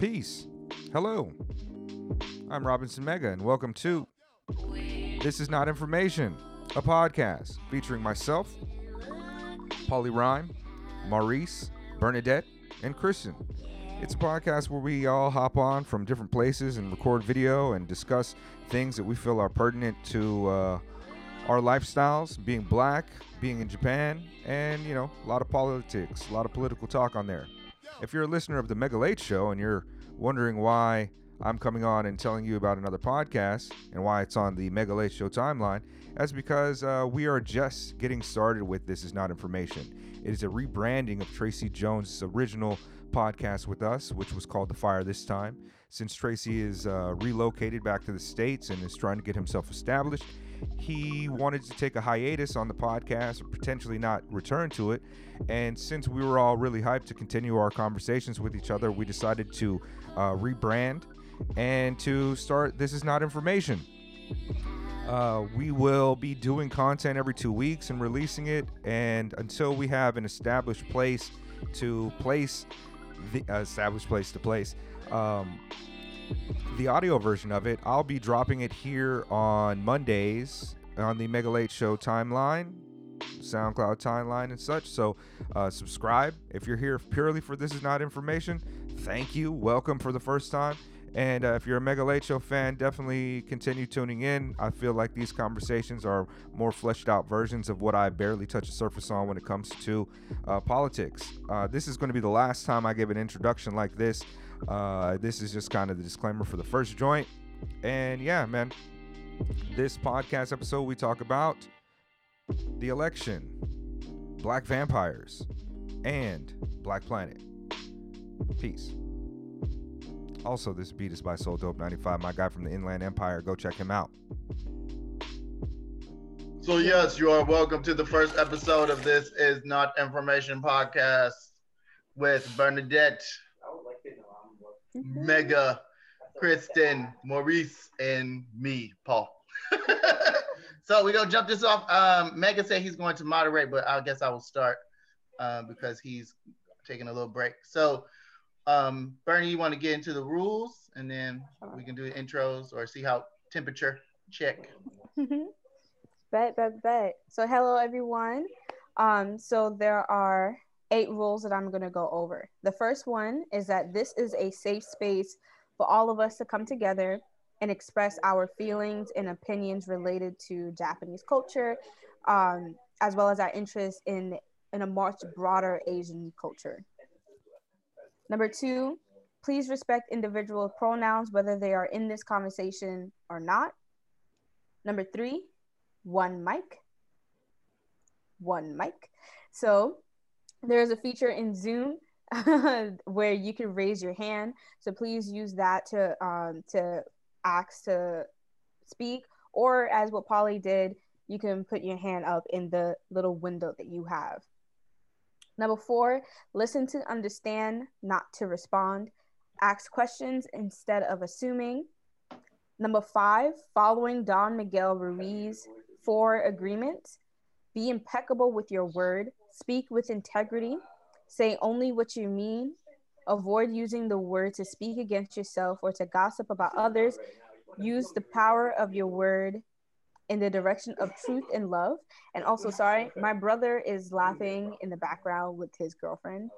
Peace. Hello. I'm Robinson Mega, and welcome to This Is Not Information, a podcast featuring myself, Polly Rhyme, Maurice, Bernadette, and Christian. It's a podcast where we all hop on from different places and record video and discuss things that we feel are pertinent to our lifestyles, being black, being in Japan, and, you know, a lot of politics, a lot of political talk on there. If you're a listener of The Mega Late Show and you're wondering why I'm coming on and telling you about another podcast and why it's on the Mega Late Show timeline, that's because we are just getting started with This Is Not Information. It is a rebranding of Tracy Jones' original podcast with us, which was called The Fire This Time. Since Tracy is relocated back to the States and is trying to get himself established, he wanted to take a hiatus on the podcast, or potentially not return to it. And since we were all really hyped to continue our conversations with each other, we decided to rebrand and to start This Is Not Information. We will be doing content every 2 weeks and releasing it, and until we have an established place to place the audio version of it, I'll be dropping it here on Mondays on the Mega Late Show timeline, SoundCloud timeline and such. So subscribe. If you're here purely for This Is Not Information, thank you. Welcome for the first time. And if you're a Mega Late Show fan, definitely continue tuning in. I feel like these conversations are more fleshed out versions of what I barely touch the surface on when it comes to politics. This is going to be the last time I give an introduction like this. This is just kind of the disclaimer for the first joint. And yeah, man, this podcast episode, we talk about the election, black vampires, and Black Planet. Peace. Also, this beat is by Soul Dope 95, my guy from the Inland Empire. Go check him out. So yes, you are welcome to the first episode of This Is Not Information podcast with Bernadette, Mega, Kristen, Maurice, and me, Paul. So we're going to jump this off. Mega said he's going to moderate, but I guess I will start because he's taking a little break. So Bernie, you want to get into the rules, and then we can do the intros or see how temperature check. Bet. So hello, everyone. So there are 8 rules that I'm going to go over. The first one is that this is a safe space for all of us to come together and express our feelings and opinions related to Japanese culture, as well as our interest in a much broader Asian culture. Number 2, please respect individual pronouns, whether they are in this conversation or not. Number 3, one mic. So there is a feature in Zoom where you can raise your hand. So please use that to ask to speak, or as what Polly did, you can put your hand up in the little window that you have. Number 4, listen to understand, not to respond. Ask questions instead of assuming. Number 5, following Don Miguel Ruiz's 4 agreements. Be impeccable with your word. Speak with integrity. Say only what you mean. Avoid using the word to speak against yourself or to gossip about others. Use the power of your word in the direction of truth and love. And also, sorry, my brother is laughing in the background with his girlfriend.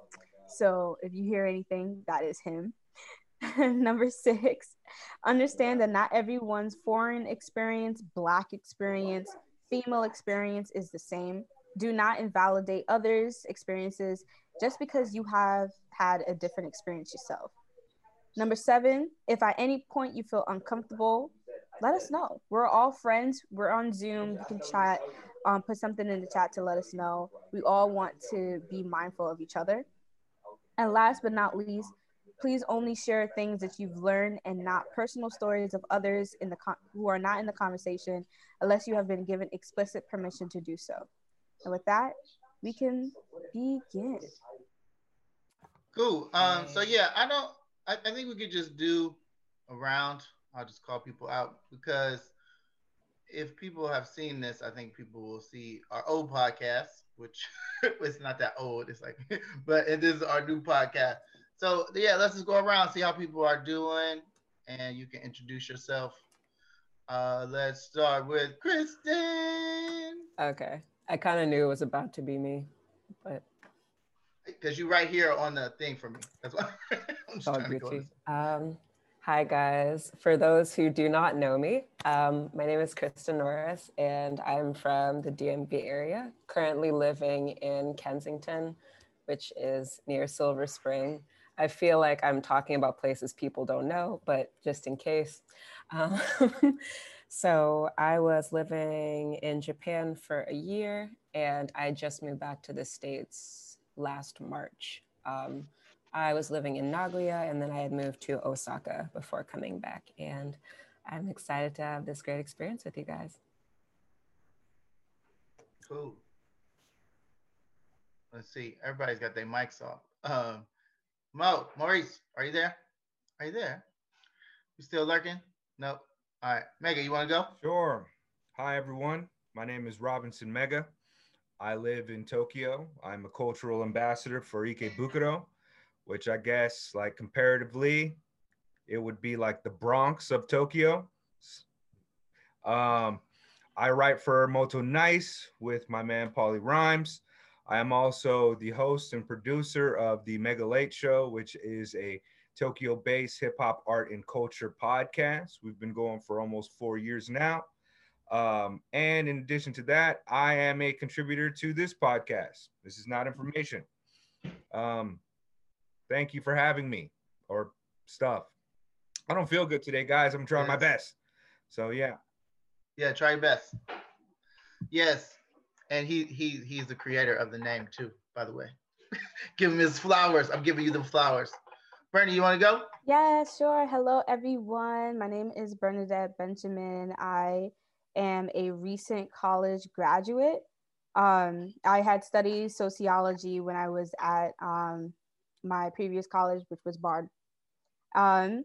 So if you hear anything, that is him. Number 6, understand that not everyone's foreign experience, black experience, female experience is the same. Do not invalidate others' experiences just because you have had a different experience yourself. Number 7, if at any point you feel uncomfortable, let us know. We're all friends. We're on Zoom. You can chat, put something in the chat to let us know. We all want to be mindful of each other. And last but not least, please only share things that you've learned and not personal stories of others in the who are not in the conversation unless you have been given explicit permission to do so. And with that, we can begin. Cool. So yeah, I think we could just do a round. I'll just call people out because if people have seen this, I think people will see our old podcast, which it's not that old. It's like, but this is our new podcast. So yeah, let's just go around and see how people are doing, and you can introduce yourself. Let's start with Kristen. Okay, I kind of knew it was about to be me, but because you're right here on the thing for me. That's why I'm just trying to go on. Hi guys. For those who do not know me, my name is Kristen Norris, and I'm from the DMV area. Currently living in Kensington, which is near Silver Spring. I feel like I'm talking about places people don't know, but just in case. So I was living in Japan for a year, and I just moved back to the States last March. I was living in Nagoya, and then I had moved to Osaka before coming back. And I'm excited to have this great experience with you guys. Cool. Let's see, everybody's got their mics off. Maurice, are you there? Are you there? You still lurking? Nope. All right, Mega, you wanna go? Sure. Hi, everyone. My name is Robinson Mega. I live in Tokyo. I'm a cultural ambassador for Ikebukuro, which I guess, like, comparatively, it would be like the Bronx of Tokyo. I write for Moto Nice with my man, Pauly Rhymes. I am also the host and producer of the Mega Late Show, which is a Tokyo-based hip-hop, art, and culture podcast. We've been going for almost 4 years now. And in addition to that, I am a contributor to this podcast. This is not information. Thank you for having me, or stuff. I don't feel good today, guys. I'm trying my best. So, yeah. Yeah, try your best. Yes. And he's the creator of the name too, by the way. Give him his flowers. I'm giving you the flowers. Bernie, you want to go? Yeah, sure. Hello, everyone. My name is Bernadette Benjamin. I am a recent college graduate. I had studied sociology when I was at my previous college, which was Bard. I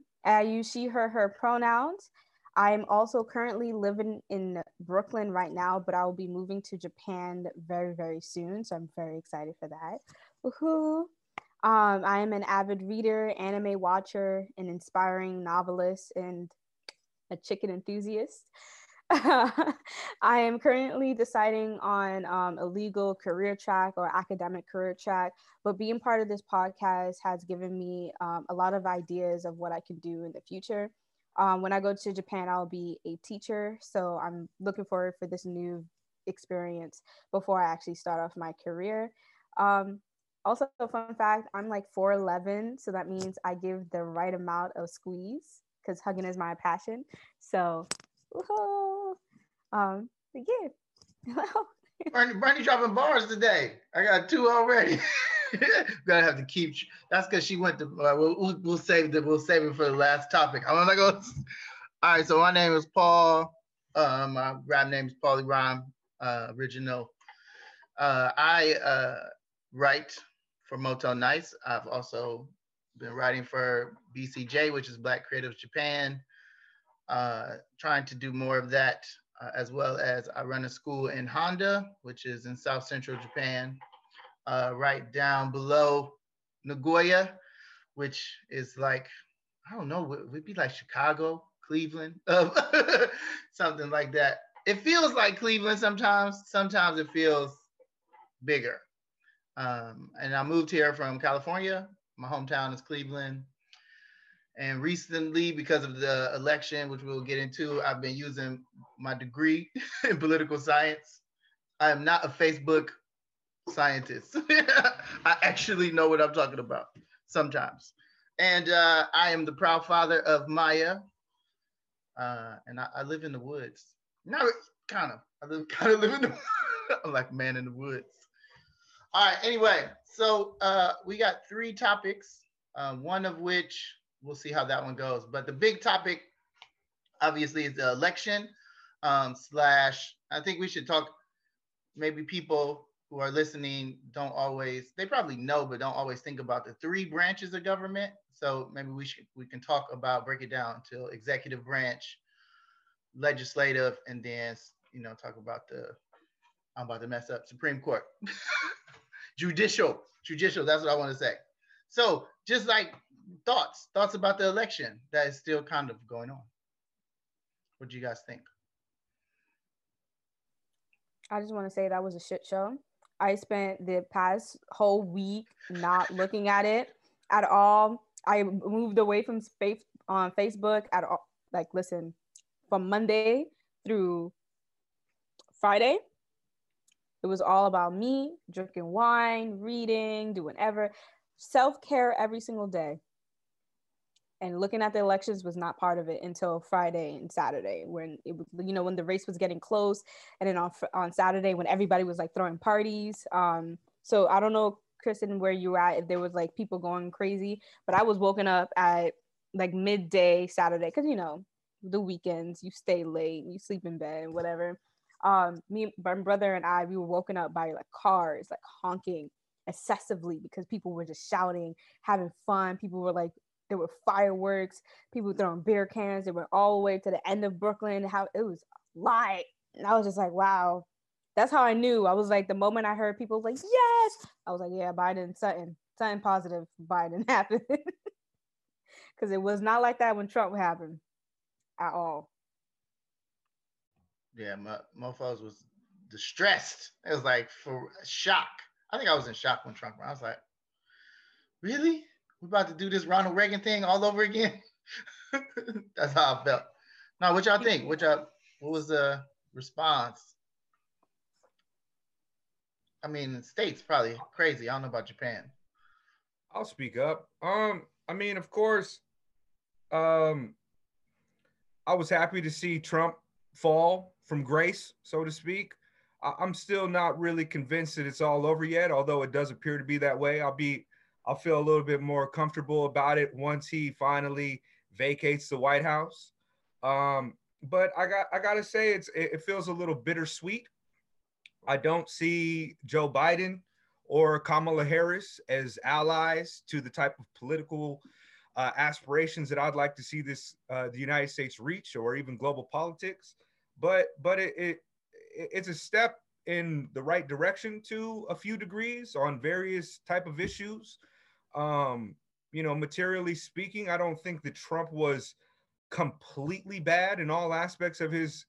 use she, her, her pronouns. I'm also currently living in Brooklyn right now, but I will be moving to Japan very, very soon. So I'm very excited for that. Woohoo! I am an avid reader, anime watcher, an inspiring novelist, and a chicken enthusiast. I am currently deciding on a legal career track or academic career track, but being part of this podcast has given me a lot of ideas of what I can do in the future. When I go to Japan, I'll be a teacher, so I'm looking forward for this new experience before I actually start off my career. Also, fun fact, I'm like 4'11", so that means I give the right amount of squeeze, because hugging is my passion. So, woohoo! Yeah. Bernie dropping bars today. I got two already. Gonna have to keep. That's because she went to. We'll save it for the last topic. I'm gonna go. All right. So my name is Paul. My rap name is Pauly Rhyme. Original. I write for Moto Nice. I've also been writing for BCJ, which is Black Creatives Japan. Trying to do more of that, as well as I run a school in Honda, which is in South Central Japan. Right down below Nagoya, which is like, I don't know, it would be like Chicago, Cleveland, something like that. It feels like Cleveland sometimes. Sometimes it feels bigger. And I moved here from California. My hometown is Cleveland. And recently, because of the election, which we'll get into, I've been using my degree in political science. I am not a Facebook scientists. I actually know what I'm talking about sometimes. And I am the proud father of Maya. And I live in the woods. Now, kind of. I live in the woods. I'm like man in the woods. All right, anyway. So we got three topics, one of which we'll see how that one goes. But the big topic, obviously, is the election / I think we should talk, maybe people who are listening don't always, they probably know, but don't always think about the three branches of government. So maybe we can talk about, break it down to executive branch, legislative, and then, you know, talk about the, I'm about to mess up, Supreme Court. Judicial, that's what I want to say. So just like thoughts about the election that is still kind of going on. What do you guys think? I just want to say that was a shit show. I spent the past whole week not looking at it at all. I moved away from space on Facebook at all. Like, listen, from Monday through Friday, it was all about me, drinking wine, reading, doing whatever, self-care every single day. And looking at the elections was not part of it until Friday and Saturday, when it was, you know, when the race was getting close, and then on Saturday when everybody was like throwing parties. So I don't know, Kristen, where you were at, if there was like people going crazy, but I was woken up at like midday Saturday, because you know the weekends you stay late, you sleep in bed and whatever. Me, my brother and I, we were woken up by like cars like honking excessively because people were just shouting, having fun. People were like, there were fireworks, people throwing beer cans. They went all the way to the end of Brooklyn. How it was light. And I was just like, wow. That's how I knew. I was like, the moment I heard people like, yes, I was like, yeah, Biden, something positive Biden happened. Because it was not like that when Trump happened at all. Yeah, my folks was distressed. It was like for shock. I think I was in shock when Trump ran. I was like, really? We're about to do this Ronald Reagan thing all over again. That's how I felt. Now, what y'all think? What was the response? I mean, the States probably crazy. I don't know about Japan. I'll speak up. I mean, of course, I was happy to see Trump fall from grace, so to speak. I'm still not really convinced that it's all over yet, although it does appear to be that way. I'll feel a little bit more comfortable about it once he finally vacates the White House. But I gotta say, it feels a little bittersweet. I don't see Joe Biden or Kamala Harris as allies to the type of political aspirations that I'd like to see the United States reach, or even global politics. But it's a step in the right direction to a few degrees on various type of issues. You know, materially speaking, I don't think that Trump was completely bad in all aspects of his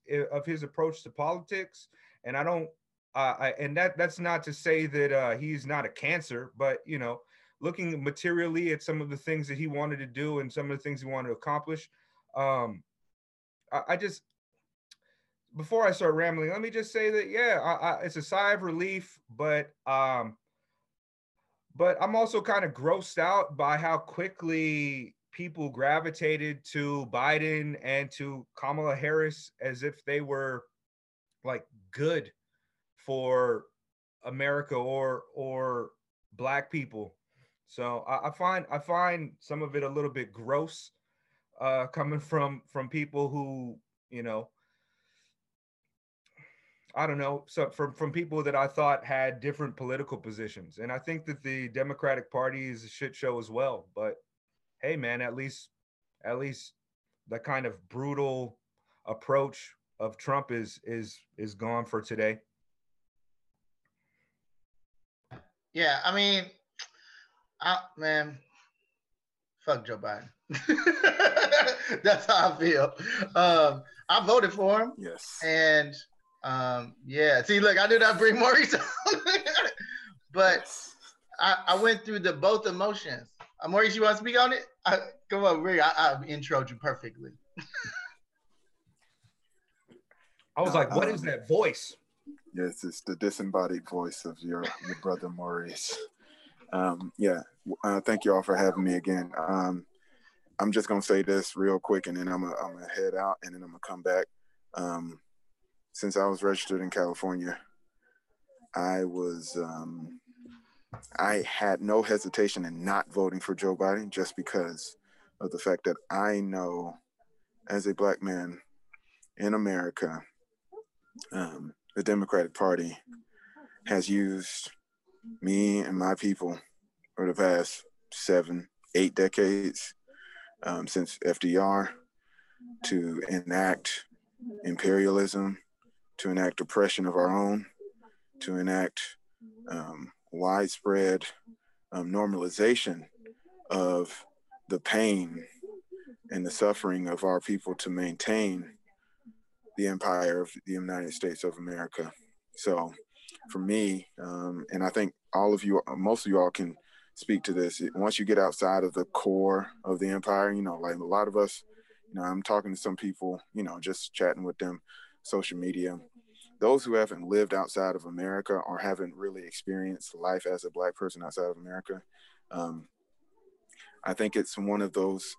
approach to politics, and I don't. And that's not to say that he's not a cancer, but you know, looking materially at some of the things that he wanted to do and some of the things he wanted to accomplish, I just. Before I start rambling, let me just say that, yeah, it's a sigh of relief, but I'm also kind of grossed out by how quickly people gravitated to Biden and to Kamala Harris as if they were like good for America or Black people. So I find some of it a little bit gross, coming from people who, you know, I don't know, so from people that I thought had different political positions. And I think that the Democratic Party is a shit show as well. But hey, man, at least the kind of brutal approach of Trump is gone for today. Yeah, I mean, man, fuck Joe Biden. That's how I feel. I voted for him. Yes. And yeah, see, look, I knew that'd bring Maurice on. But I went through the both emotions. Maurice, you want to speak on it? Come on, Rick, I've introed you perfectly. I was like, what is that voice? Yes, it's the disembodied voice of your brother Maurice. Thank you all for having me again. I'm just gonna say this real quick, and then I'm gonna head out, and then I'm gonna come back. Since I was registered in California, I had no hesitation in not voting for Joe Biden, just because of the fact that I know, as a Black man in America, the Democratic Party has used me and my people for the past 7-8 decades, since FDR, to enact imperialism, to enact oppression of our own, to enact widespread normalization of the pain and the suffering of our people to maintain the empire of the United States of America. So for me, and I think all of you, most of you all can speak to this, once you get outside of the core of the empire, you know, like a lot of us, you know, I'm talking to some people, you know, just chatting with them, social media, those who haven't lived outside of America or haven't really experienced life as a Black person outside of America, I think it's one of those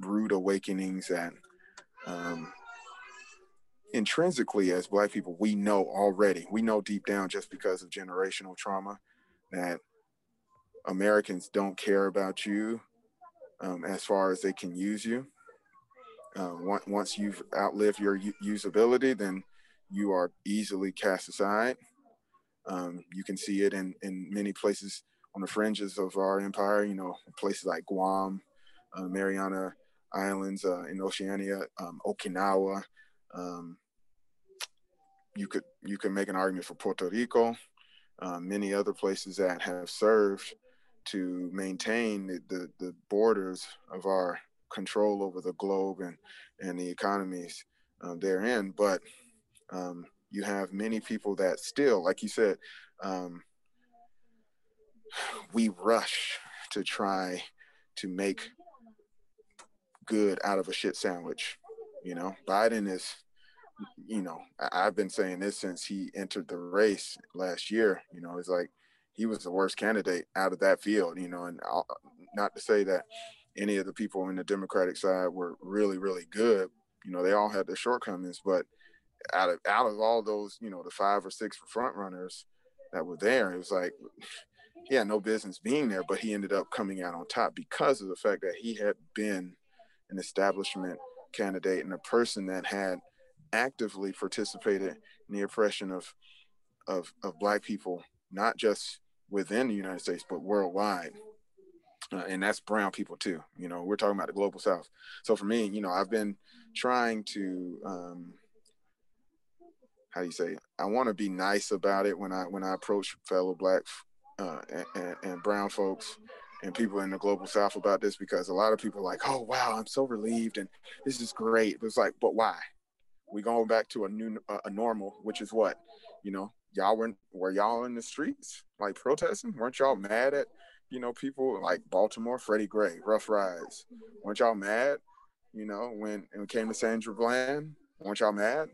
rude awakenings that intrinsically as Black people, we know already, we know deep down just because of generational trauma that Americans don't care about you as far as they can use you. Once you've outlived your usability, then you are easily cast aside. You can see it in many places on the fringes of our empire, you know, places like Guam, Mariana Islands in Oceania, Okinawa. You could make an argument for Puerto Rico, many other places that have served to maintain the borders of our control over the globe and the economies therein. But you have many people that still, like you said, we rush to try to make good out of a shit sandwich. You know, Biden is, you know, I've been saying this since he entered the race last year. You know, it's like he was the worst candidate out of that field, you know, and not to say that any of the people on the Democratic side were really, really good. You know, they all had their shortcomings, but out of all those, you know, the 5 or 6 front runners that were there, it was like he had no business being there, but he ended up coming out on top because of the fact that he had been an establishment candidate and a person that had actively participated in the oppression of Black people, not just within the United States, but worldwide. And that's brown people too. You know, we're talking about the global South. So for me, you know, I've been trying to, how do you say it? I want to be nice about it when I approach fellow Black and brown folks and people in the global South about this, because a lot of people are like, oh, wow, I'm so relieved and this is great. But it's like, but why? We're going back to a normal, which is what? You know, y'all were y'all in the streets, like protesting? Weren't y'all mad at, you know, people like Baltimore, Freddie Gray, Rough Rides? Weren't y'all mad, you know, when it came to Sandra Bland? Weren't y'all mad?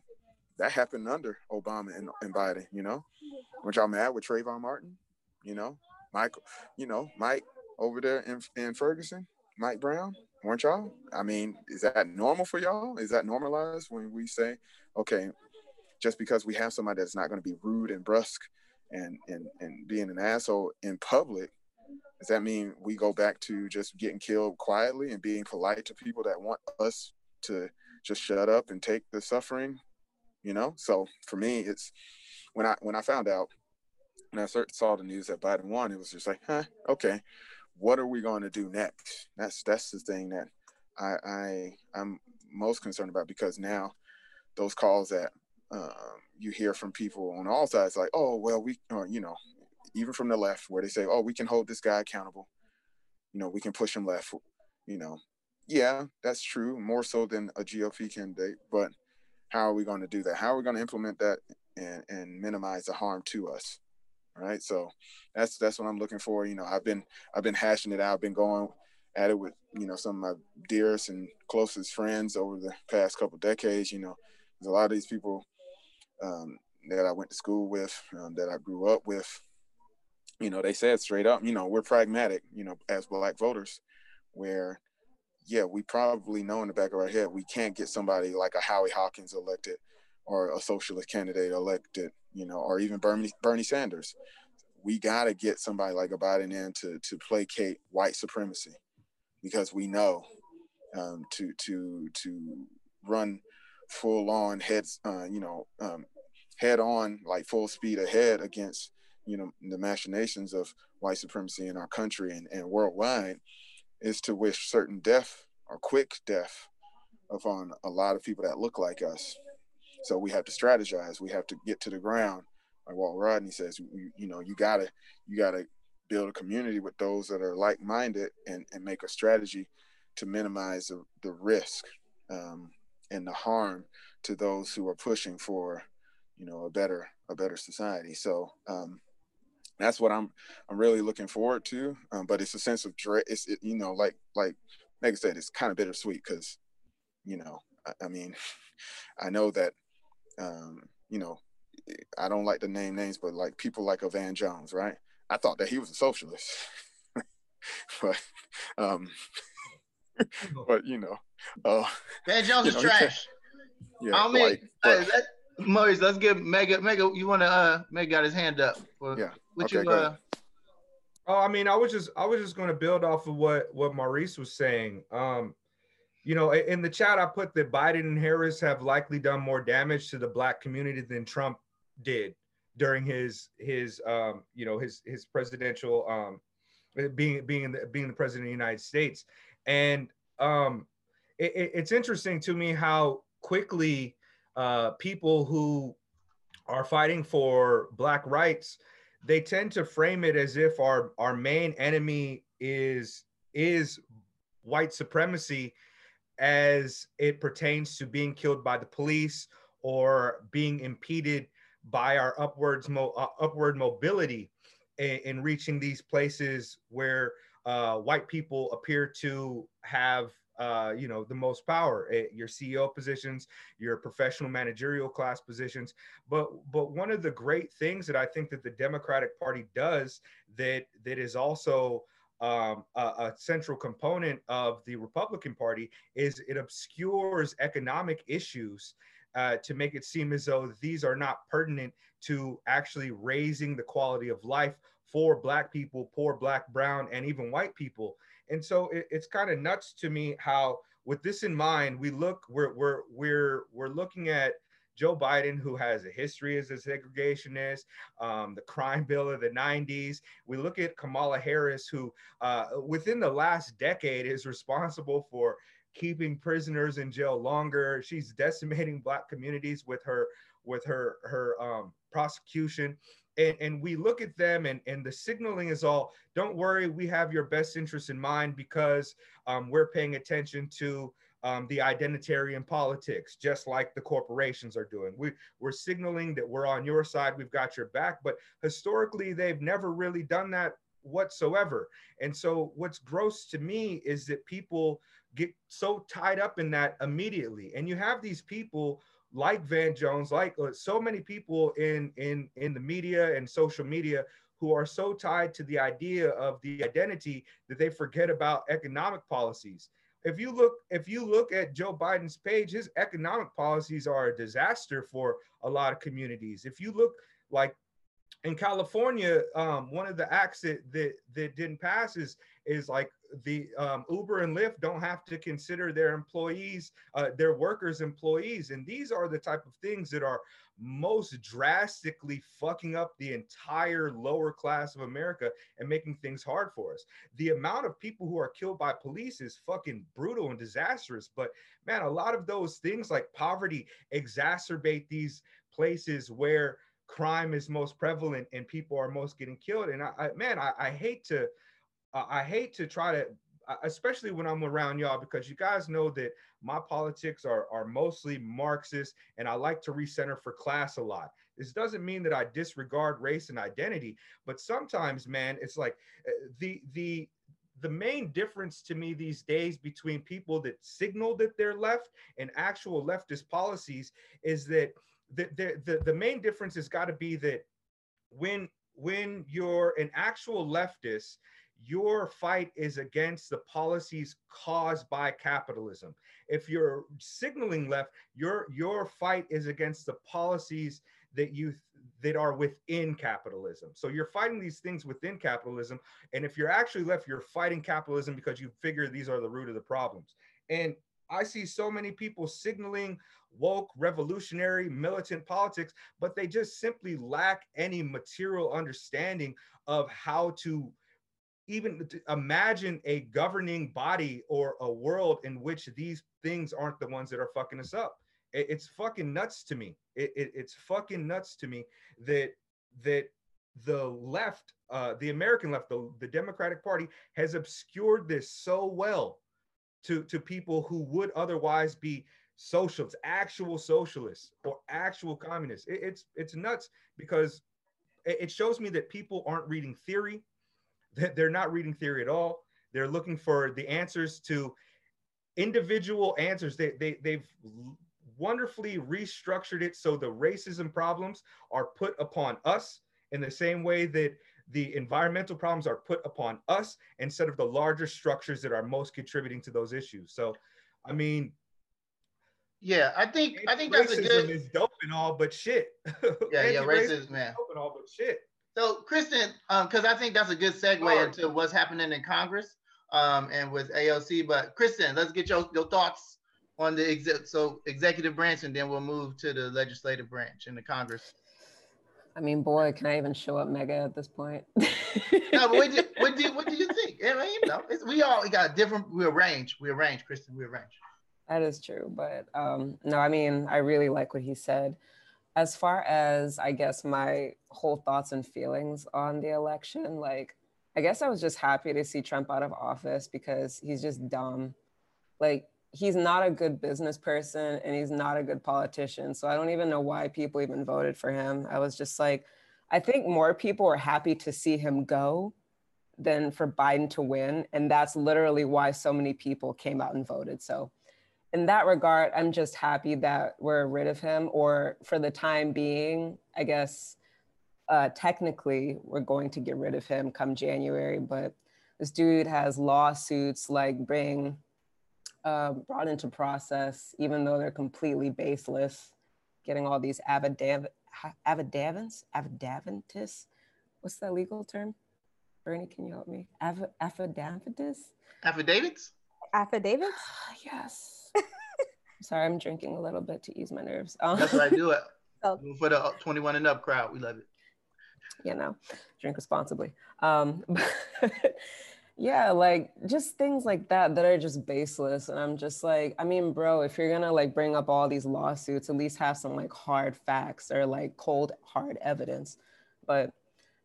That happened under Obama and Biden, you know? Weren't y'all mad with Trayvon Martin? You know, Mike over there in Ferguson, Mike Brown, weren't y'all? I mean, is that normal for y'all? Is that normalized when we say, okay, just because we have somebody that's not going to be rude and brusque and being an asshole in public, does that mean we go back to just getting killed quietly and being polite to people that want us to just shut up and take the suffering? You know, so for me, it's when I found out, when I saw the news that Biden won, it was just like, huh, okay, what are we going to do next? That's the thing that I'm most concerned about, because now those calls that you hear from people on all sides, like, oh, well, you know, even from the left, where they say, oh, we can hold this guy accountable, you know, we can push him left, you know. Yeah, that's true, more so than a GOP candidate, but how are we going to do that? How are we going to implement that and minimize the harm to us? Right, so that's what I'm looking for. You know, I've been hashing it out. I've been going at it with, you know, some of my dearest and closest friends over the past couple decades. You know, there's a lot of these people that I went to school with, that I grew up with. You know, they said straight up, you know, we're pragmatic. You know, as Black voters, where yeah, we probably know in the back of our head we can't get somebody like a Howie Hawkins elected, or a socialist candidate elected, you know, or even Bernie Sanders. We gotta get somebody like a Biden in to placate white supremacy, because we know to run full on heads, you know, head on, like full speed ahead against, you know, the machinations of white supremacy in our country and worldwide, is to wish certain death or quick death upon a lot of people that look like us. So we have to strategize. We have to get to the ground. Like Walt Rodney says, you know, you gotta build a community with those that are like-minded and make a strategy to minimize the risk and the harm to those who are pushing for, you know, a better society. So that's what I'm really looking forward to. But it's a sense of dread. It's you know, like Megan said, it's kind of bittersweet because, you know, I mean, I know that, you know, I don't like to name names, but like people like a Van Jones, right? I thought that he was a socialist, but, but you know, Van Jones is trash. Yeah, I mean, Maurice, let's get Mega. You want to? Mega got his hand up. Yeah. Okay, oh, I mean, I was just going to build off of what Maurice was saying. You know, in the chat, I put that Biden and Harris have likely done more damage to the Black community than Trump did during his presidential being the president of the United States. And it's interesting to me how quickly people who are fighting for Black rights, they tend to frame it as if our main enemy is white supremacy, as it pertains to being killed by the police or being impeded by our upward mobility in reaching these places where white people appear to have you know, the most power, your CEO positions, your professional managerial class positions. But one of the great things that I think that the Democratic Party does that is also a central component of the Republican Party is it obscures economic issues to make it seem as though these are not pertinent to actually raising the quality of life for Black people, poor Black, brown, and even white people. And so it's kind of nuts to me how, with this in mind, we're looking at Joe Biden, who has a history as a segregationist, the crime bill of the 90s. We look at Kamala Harris, who within the last decade is responsible for keeping prisoners in jail longer. She's decimating Black communities with her prosecution. And we look at them and the signaling is all, don't worry, we have your best interests in mind because we're paying attention to the identitarian politics, just like the corporations are doing. We're signaling that we're on your side, we've got your back, but historically they've never really done that whatsoever. And so what's gross to me is that people get so tied up in that immediately. And you have these people like Van Jones, like so many people in the media and social media who are so tied to the idea of the identity that they forget about economic policies. If you look at Joe Biden's page, his economic policies are a disaster for a lot of communities. If you look, like in California, one of the acts that didn't pass is like the Uber and Lyft don't have to consider their employees, their workers' employees. And these are the type of things that are most drastically fucking up the entire lower class of America and making things hard for us. The amount of people who are killed by police is fucking brutal and disastrous. But man, a lot of those things like poverty exacerbate these places where crime is most prevalent and people are most getting killed. And I hate to try to, especially when I'm around y'all, because you guys know that my politics are mostly Marxist and I like to recenter for class a lot. This doesn't mean that I disregard race and identity, but sometimes, man, it's like the main difference to me these days between people that signal that they're left and actual leftist policies is that the main difference has got to be that when you're an actual leftist, your fight is against the policies caused by capitalism. If you're signaling left, your fight is against the policies that are within capitalism. So you're fighting these things within capitalism. And if you're actually left, you're fighting capitalism because you figure these are the root of the problems. And I see so many people signaling woke, revolutionary, militant politics, but they just simply lack any material understanding of how to even imagine a governing body or a world in which these things aren't the ones that are fucking us up. It's fucking nuts to me. It's fucking nuts to me that the left, the American left, the Democratic Party has obscured this so well to people who would otherwise be socialists, actual socialists or actual communists. It's nuts, because it shows me that people aren't reading theory, that they're not reading theory at all. They're looking for the answers to individual answers. They've wonderfully restructured it so the racism problems are put upon us in the same way that the environmental problems are put upon us, instead of the larger structures that are most contributing to those issues. So, I mean, yeah, I think that's a good. Racism is dope and all, but shit. Yeah, racism, man. Dope and all, but shit. So, Kristen, because I think that's a good segue into what's happening in Congress and with AOC. But Kristen, let's get your thoughts on the executive branch, and then we'll move to the legislative branch and the Congress. I mean, boy, can I even show up mega at this point? No, but what do you think? I mean, you know, we arrange, Kristen, we arrange. That is true, but no, I mean, I really like what he said. As far as, I guess, my whole thoughts and feelings on the election, like, I guess I was just happy to see Trump out of office, because he's just dumb. Like, he's not a good business person and he's not a good politician. So I don't even know why people even voted for him. I was just like, I think more people were happy to see him go than for Biden to win. And that's literally why so many people came out and voted. So in that regard, I'm just happy that we're rid of him, or for the time being, I guess, technically we're going to get rid of him come January, but this dude has lawsuits like being brought into process, even though they're completely baseless, getting all these affidavits. What's that legal term? Bernie, can you help me? Affidavits? Yes. Sorry, I'm drinking a little bit to ease my nerves. That's what I do. For the 21 and up crowd, we love it. You know, drink responsibly. Yeah, like just things like that are just baseless. And I'm just like, I mean, bro, if you're gonna like bring up all these lawsuits, at least have some like hard facts or like cold, hard evidence. But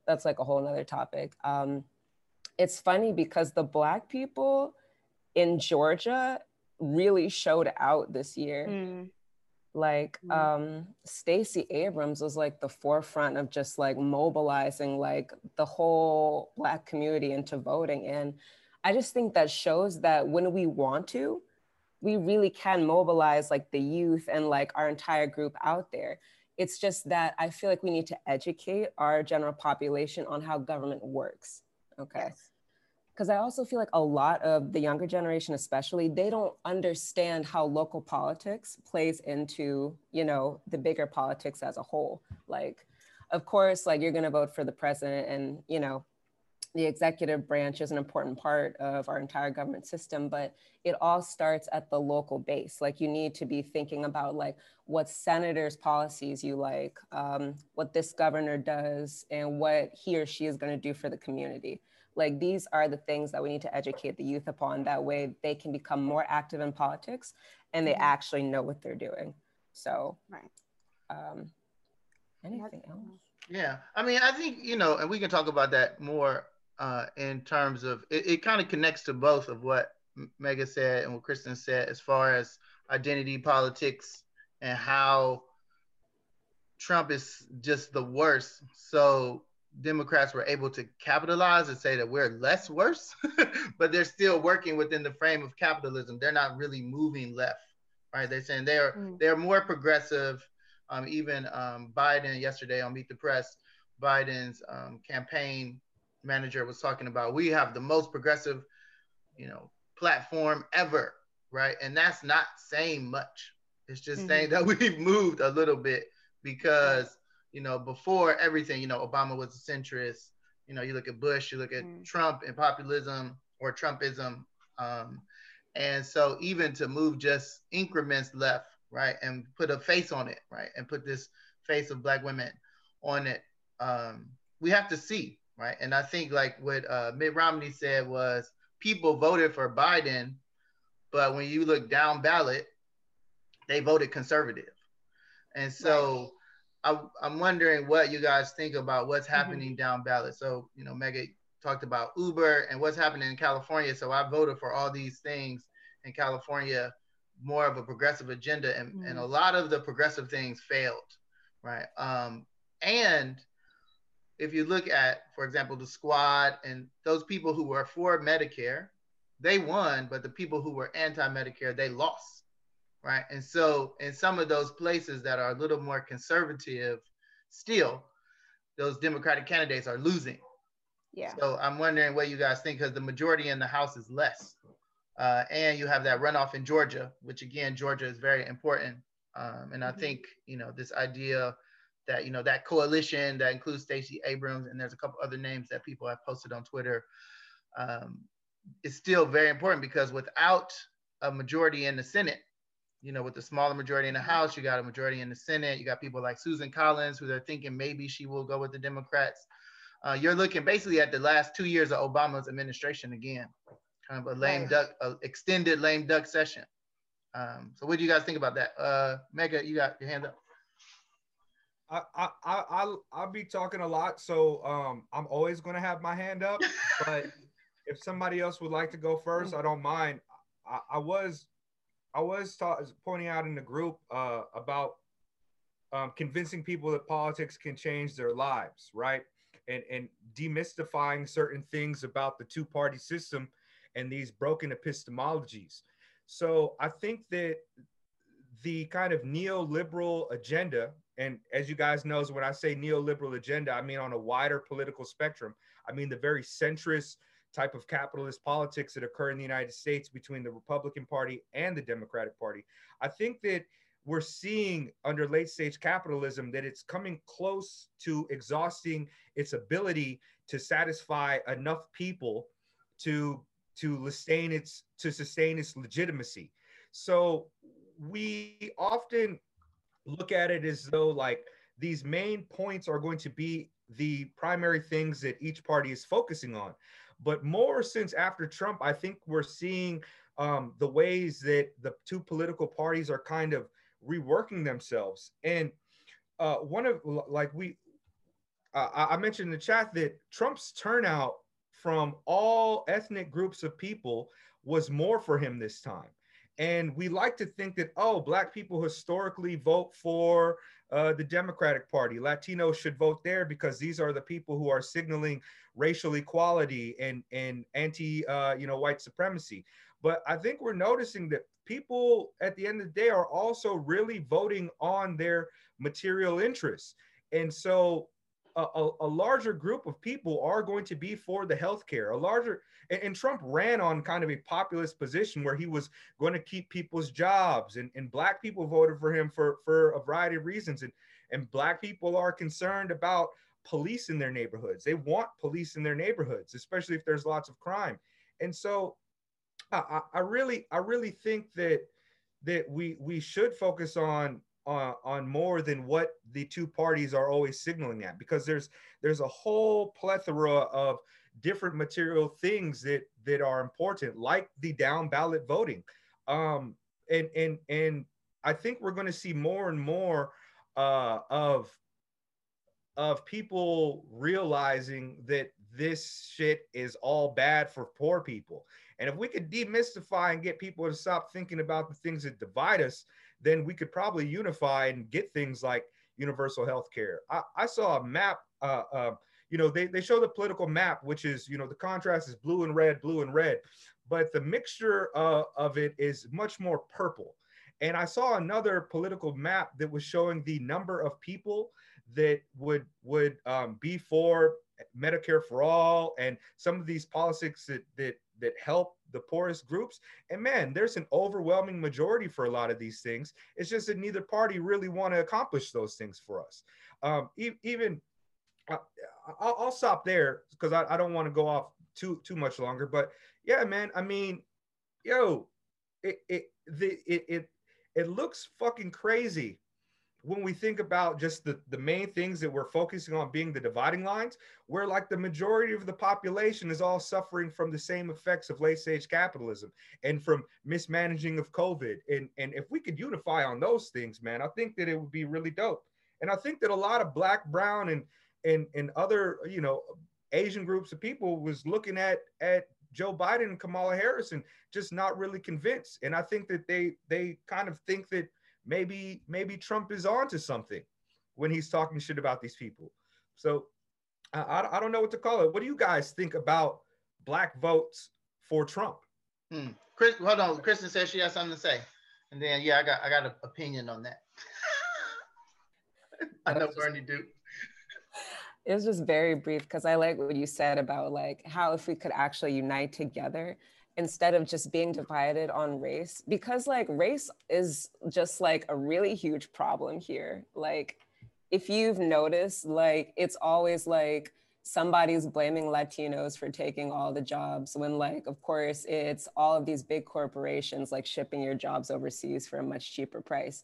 that's like a whole nother topic. It's funny because the Black people in Georgia really showed out this year. Like Stacey Abrams was like the forefront of just like mobilizing like the whole Black community into voting. And I just think that shows that when we want to, we really can mobilize like the youth and like our entire group out there. It's just that I feel like we need to educate our general population on how government works, okay? Yes. Because I also feel like a lot of the younger generation, especially, they don't understand how local politics plays into, you know, the bigger politics as a whole. Like, of course, like you're going to vote for the president and, you know, the executive branch is an important part of our entire government system, but it all starts at the local base. Like you need to be thinking about like what senator's policies you like, what this governor does and what he or she is going to do for the community. Like these are the things that we need to educate the youth upon. That way they can become more active in politics and they actually know what they're doing. So, anything else? Yeah, I mean, I think, you know, and we can talk about that more in terms of, it kind of connects to both of what Mega said and what Kristen said as far as identity politics and how Trump is just the worst. So Democrats were able to capitalize and say that we're less worse, but they're still working within the frame of capitalism. They're not really moving left, right? They're saying they're more progressive. Even Biden yesterday on Meet the Press, Biden's campaign manager was talking about, we have the most progressive, you know, platform ever, right? And that's not saying much. It's just saying that we've moved a little bit because you know, before everything, you know, Obama was a centrist. You know, you look at Bush, you look at Trump and populism or Trumpism. And so even to move just increments left, right, and put a face on it, right, and put this face of Black women on it, we have to see, right? And I think like what Mitt Romney said was, people voted for Biden, but when you look down ballot, they voted conservative. And so I'm wondering what you guys think about what's happening down ballot. So, you know, Megan talked about Uber and what's happening in California. So I voted for all these things in California, more of a progressive agenda, and, and a lot of the progressive things failed, right? And if you look at, for example, the Squad and those people who were for Medicare, they won, but the people who were anti-Medicare, they lost, right? And so in some of those places that are a little more conservative still, those Democratic candidates are losing. Yeah. So I'm wondering what you guys think, because the majority in the House is less. And you have that runoff in Georgia, which again, Georgia is very important. And I think, you know, this idea that, you know, that coalition that includes Stacey Abrams, and there's a couple other names that people have posted on Twitter, is still very important, because without a majority in the Senate, you know, with the smaller majority in the House, you got a majority in the Senate, you got people like Susan Collins, who they're thinking maybe she will go with the Democrats. You're looking basically at the last 2 years of Obama's administration again. Kind of a lame duck, an extended lame duck session. So what do you guys think about that? Mega, you got your hand up. I'll be talking a lot, so I'm always going to have my hand up. But if somebody else would like to go first, I don't mind. I was pointing out in the group about convincing people that politics can change their lives, right? And demystifying certain things about the two-party system and these broken epistemologies. So I think that the kind of neoliberal agenda, and as you guys know, when I say neoliberal agenda, I mean on a wider political spectrum. I mean the very centrist type of capitalist politics that occur in the United States between the Republican Party and the Democratic Party. I think that we're seeing under late stage capitalism that it's coming close to exhausting its ability to satisfy enough people to sustain its legitimacy. So we often look at it as though like these main points are going to be the primary things that each party is focusing on. But more since after Trump, I think we're seeing the ways that the two political parties are kind of reworking themselves. And one of, like I mentioned in the chat that Trump's turnout from all ethnic groups of people was more for him this time. And we like to think that, oh, Black people historically vote for the Democratic Party. Latinos should vote there because these are the people who are signaling racial equality and anti-white supremacy. But I think we're noticing that people at the end of the day are also really voting on their material interests. And so a larger group of people are going to be for the healthcare. And Trump ran on kind of a populist position where he was going to keep people's jobs, and Black people voted for him for a variety of reasons. And Black people are concerned about police in their neighborhoods. They want police in their neighborhoods, especially if there's lots of crime. And so I really think that we should focus on more than what the two parties are always signaling at, because there's a whole plethora of different material things that are important, like the down ballot voting. And I think we're going to see more and more of people realizing that this shit is all bad for poor people. And if we could demystify and get people to stop thinking about the things that divide us, then we could probably unify and get things like universal health care. I saw a map, they show the political map, which is, the contrast is blue and red, but the mixture of it is much more purple. And I saw another political map that was showing the number of people that would be for Medicare for all and some of these policies that help the poorest groups. And man, there's an overwhelming majority for a lot of these things. It's just that neither party really want to accomplish those things for us. I'll stop there because I don't want to go off too much longer. But yeah, man, I mean, yo, it looks fucking crazy when we think about just the main things that we're focusing on being the dividing lines, where like the majority of the population is all suffering from the same effects of late stage capitalism and from mismanaging of COVID. And if we could unify on those things, man, I think that it would be really dope. And I think that a lot of Black, Brown, and other, you know, Asian groups of people was looking at Joe Biden and Kamala Harris and just not really convinced. And I think that they kind of think that maybe Trump is onto something when he's talking shit about these people. So I don't know what to call it. What do you guys think about Black votes for Trump? Chris, hold on. Kristen says she has something to say, and then yeah, I got an opinion on that. I know Bernie do. It was just very brief because I like what you said about like how if we could actually unite together instead of just being divided on race, because like race is just like a really huge problem here. Like if you've noticed, like it's always like somebody's blaming Latinos for taking all the jobs when like, of course, it's all of these big corporations like shipping your jobs overseas for a much cheaper price.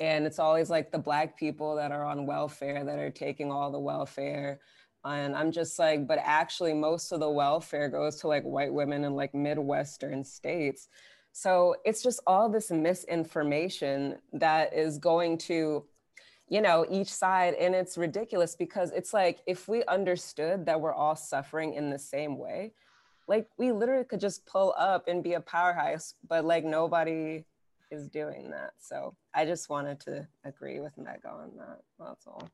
And it's always like the Black people that are on welfare that are taking all the welfare. And I'm just like, but actually most of the welfare goes to like white women in like Midwestern states. So it's just all this misinformation that is going to, you know, each side. And it's ridiculous because it's like, if we understood that we're all suffering in the same way, like we literally could just pull up and be a powerhouse, but like nobody is doing that. So I just wanted to agree with Meg on that. That's all.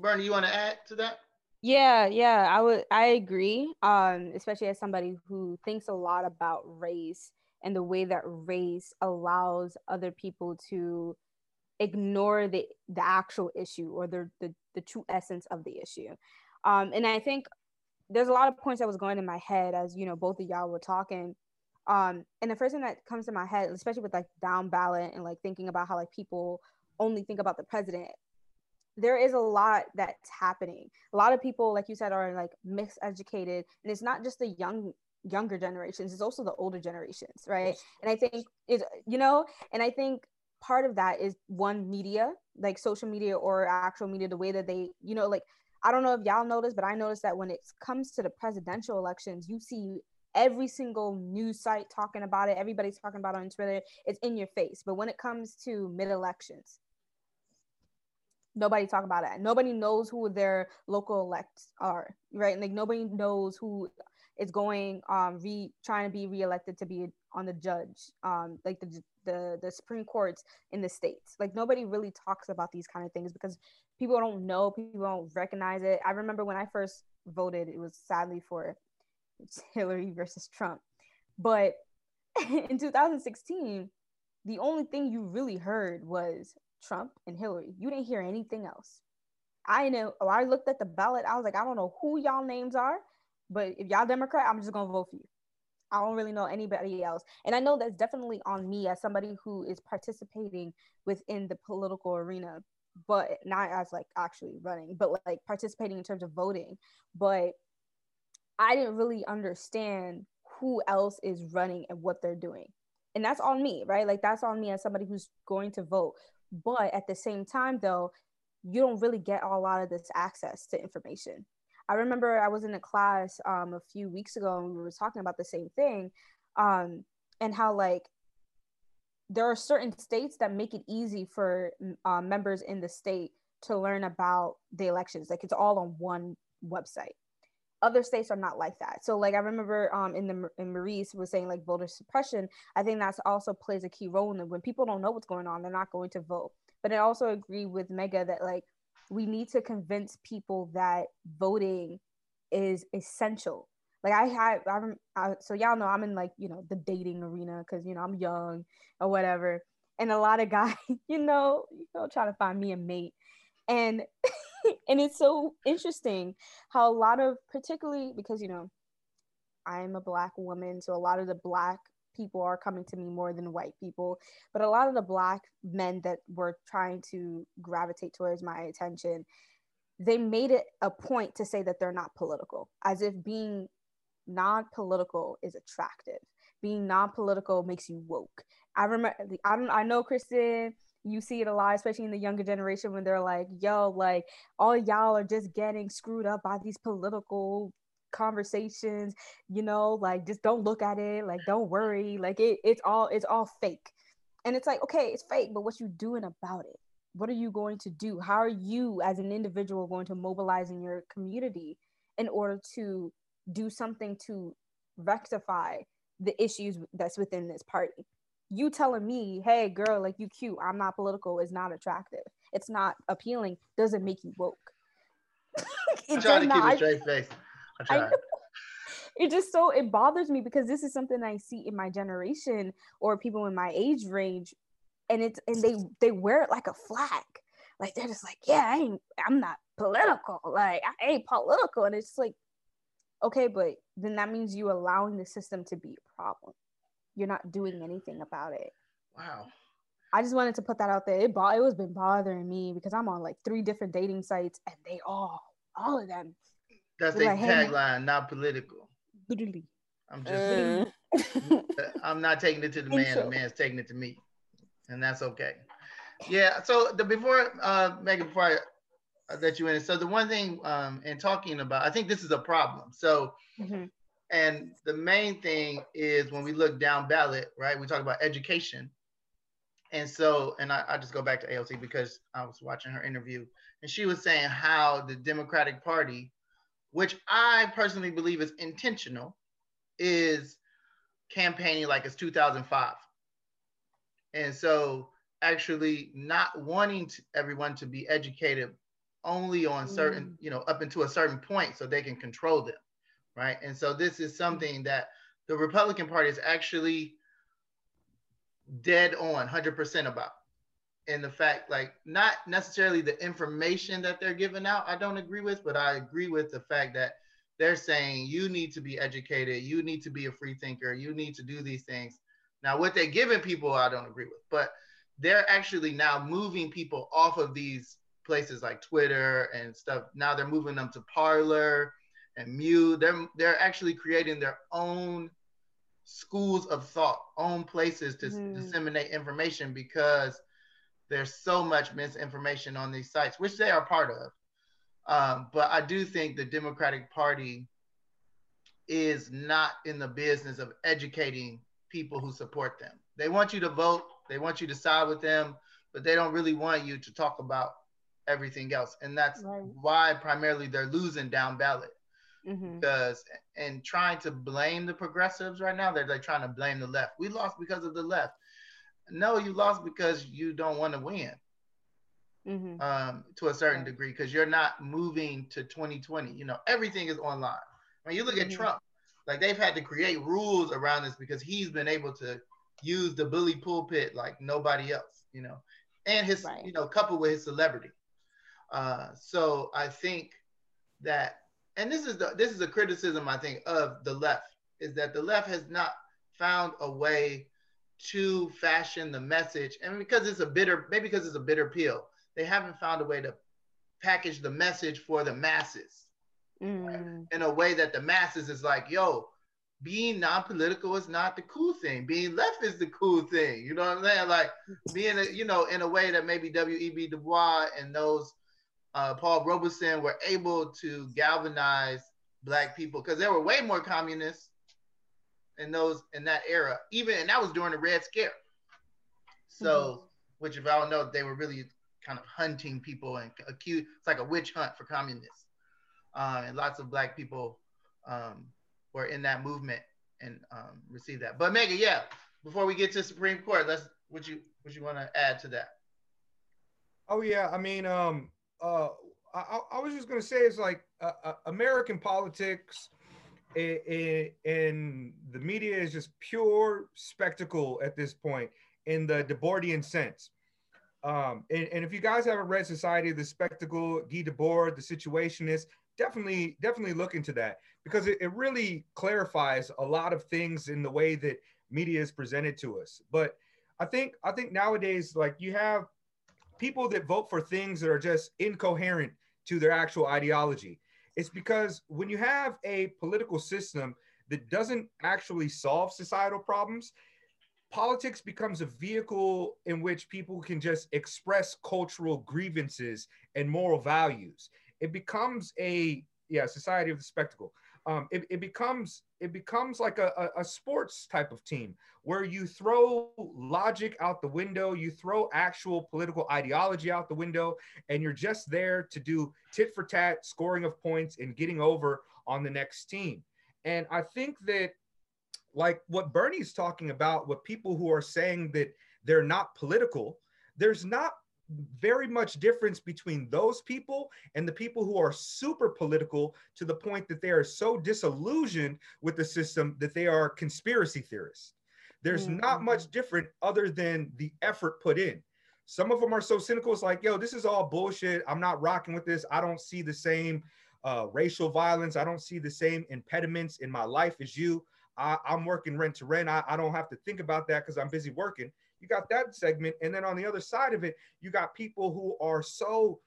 Bernie, you want to add to that? Yeah, I agree. Especially as somebody who thinks a lot about race and the way that race allows other people to ignore the actual issue or the true essence of the issue. And I think there's a lot of points that was going in my head as, you know, both of y'all were talking. And the first thing that comes to my head, especially with like down ballot and like thinking about how like people only think about the president, there is a lot that's happening. A lot of people, like you said, are like miseducated, and it's not just the younger generations, it's also the older generations, right? And I think it's, you know, and I think part of that is one, media, like social media or actual media, the way that they, you know, like, I don't know if y'all noticed, but I noticed that when it comes to the presidential elections, you see every single news site talking about it. Everybody's talking about it on Twitter. It's in your face. But when it comes to mid-elections, nobody talk about it. Nobody knows who their local elects are, right? And like nobody knows who is going trying to be reelected to be on the judge, like the Supreme Courts in the states. Like nobody really talks about these kind of things because people don't know. People don't recognize it. I remember when I first voted, it was sadly for Hillary versus Trump. But in 2016, the only thing you really heard was Trump and Hillary. You didn't hear anything else. I know, I looked at the ballot. I was like, I don't know who y'all names are, but if y'all Democrat, I'm just going to vote for you. I don't really know anybody else. And I know that's definitely on me as somebody who is participating within the political arena, but not as like actually running, but like participating in terms of voting. But I didn't really understand who else is running and what they're doing. And that's on me, right? Like that's on me as somebody who's going to vote. But at the same time though, you don't really get a lot of this access to information. I remember I was in a class a few weeks ago and we were talking about the same thing and how like there are certain states that make it easy for members in the state to learn about the elections. Like it's all on one website. Other states are not like that. So like I remember in Maurice was saying like voter suppression, I think that's also plays a key role in that when people don't know what's going on, they're not going to vote. But I also agree with Mega that like we need to convince people that voting is essential. Like so y'all know I'm in like, you know, the dating arena because, you know, I'm young or whatever. And a lot of guys, you know trying to find me a mate. And it's so interesting how a lot of, particularly because, you know, I'm a Black woman, so a lot of the Black people are coming to me more than white people, but a lot of the Black men that were trying to gravitate towards my attention, they made it a point to say that they're not political, as if being non-political is attractive. Being non-political makes you woke. I know, Kristen, you see it a lot, especially in the younger generation when they're like, yo, like all y'all are just getting screwed up by these political conversations, you know, like just don't look at it. Like, don't worry. Like it's all fake. And it's like, okay, it's fake, but what you doing about it? What are you going to do? How are you as an individual going to mobilize in your community in order to do something to rectify the issues that's within this party? You telling me, hey girl, like, you cute, I'm not political, is not attractive, it's not appealing, doesn't make you woke. I'm trying to keep a straight face. It just so, it bothers me because this is something I see in my generation or people in my age range, and it's, and they wear it like a flag. Like, they're just like, yeah, I'm not political. Like, I ain't political. And it's like, okay, but then that means you allowing the system to be a problem. You're not doing anything about it. Wow. I just wanted to put that out there. It was been bothering me because I'm on like 3 different dating sites, and they all of them. That's their like, tagline, hey, not political. Literally. I'm just, I'm not taking it to the man. The man's taking it to me, and that's okay. Yeah. So Megan, before I let you in, so the one thing in talking about, I think this is a problem. So, and the main thing is when we look down ballot, right? We talk about education. And so, and I just go back to AOC because I was watching her interview, and she was saying how the Democratic Party, which I personally believe is intentional, is campaigning like it's 2005. And so actually not wanting everyone to be educated only on certain, up into a certain point so they can control them, right? And so this is something that the Republican Party is actually dead on 100% about. And the fact, like, not necessarily the information that they're giving out, I don't agree with, but I agree with the fact that they're saying you need to be educated, you need to be a free thinker, you need to do these things. Now, what they're giving people, I don't agree with, but they're actually now moving people off of these places like Twitter and stuff. Now they're moving them to Parler and Mew. They're actually creating their own schools of thought, own places to disseminate information, because there's so much misinformation on these sites, which they are part of. But I do think the Democratic Party is not in the business of educating people who support them. They want you to vote, they want you to side with them, but they don't really want you to talk about everything else. And that's why primarily they're losing down ballot. Because, and trying to blame the progressives right now, they're like trying to blame the left. We lost because of the left. No, you lost because you don't want to win to a certain degree, because you're not moving to 2020. You know, everything is online. When you look at Trump, like, they've had to create rules around this because he's been able to use the bully pulpit like nobody else, you know, and his, you know, coupled with his celebrity. So I think that, and this is a criticism, I think, of the left, is that the left has not found a way to fashion the message, and because it's a bitter pill, they haven't found a way to package the message for the masses right? In a way that the masses is like, yo, being non-political is not the cool thing, being left is the cool thing. You know what I'm saying? Like, being in a way that maybe W.E.B. Du Bois and those Paul Robeson were able to galvanize Black people, because there were way more communists in that era, even, and that was during the Red Scare. So, which, if I don't know, they were really kind of hunting people and accused, it's like a witch hunt for communists. And lots of Black people were in that movement and received that. But Megan, yeah, before we get to Supreme Court, what you want to add to that? Oh yeah, I mean, I was just gonna say, it's like American politics and the media is just pure spectacle at this point, in the Debordian sense. And if you guys haven't read Society of the Spectacle, Guy Debord, the Situationist, definitely look into that, because it really clarifies a lot of things in the way that media is presented to us. But I think nowadays, like, you have people that vote for things that are just incoherent to their actual ideology. It's because when you have a political system that doesn't actually solve societal problems, politics becomes a vehicle in which people can just express cultural grievances and moral values. It becomes a yeah, Society of the Spectacle. It becomes like a sports type of team where you throw logic out the window, you throw actual political ideology out the window, and you're just there to do tit for tat, scoring of points and getting over on the next team. And I think that, like what Bernie's talking about, what people who are saying that they're not political, there's not very much difference between those people and the people who are super political to the point that they are so disillusioned with the system that they are conspiracy theorists. There's not much different other than the effort put in. Some of them are so cynical, it's like, yo, this is all bullshit. I'm not rocking with this. I don't see the same racial violence. I don't see the same impediments in my life as you. I'm working rent to rent. I don't have to think about that because I'm busy working. You got that segment. And then on the other side of it, you got people who are so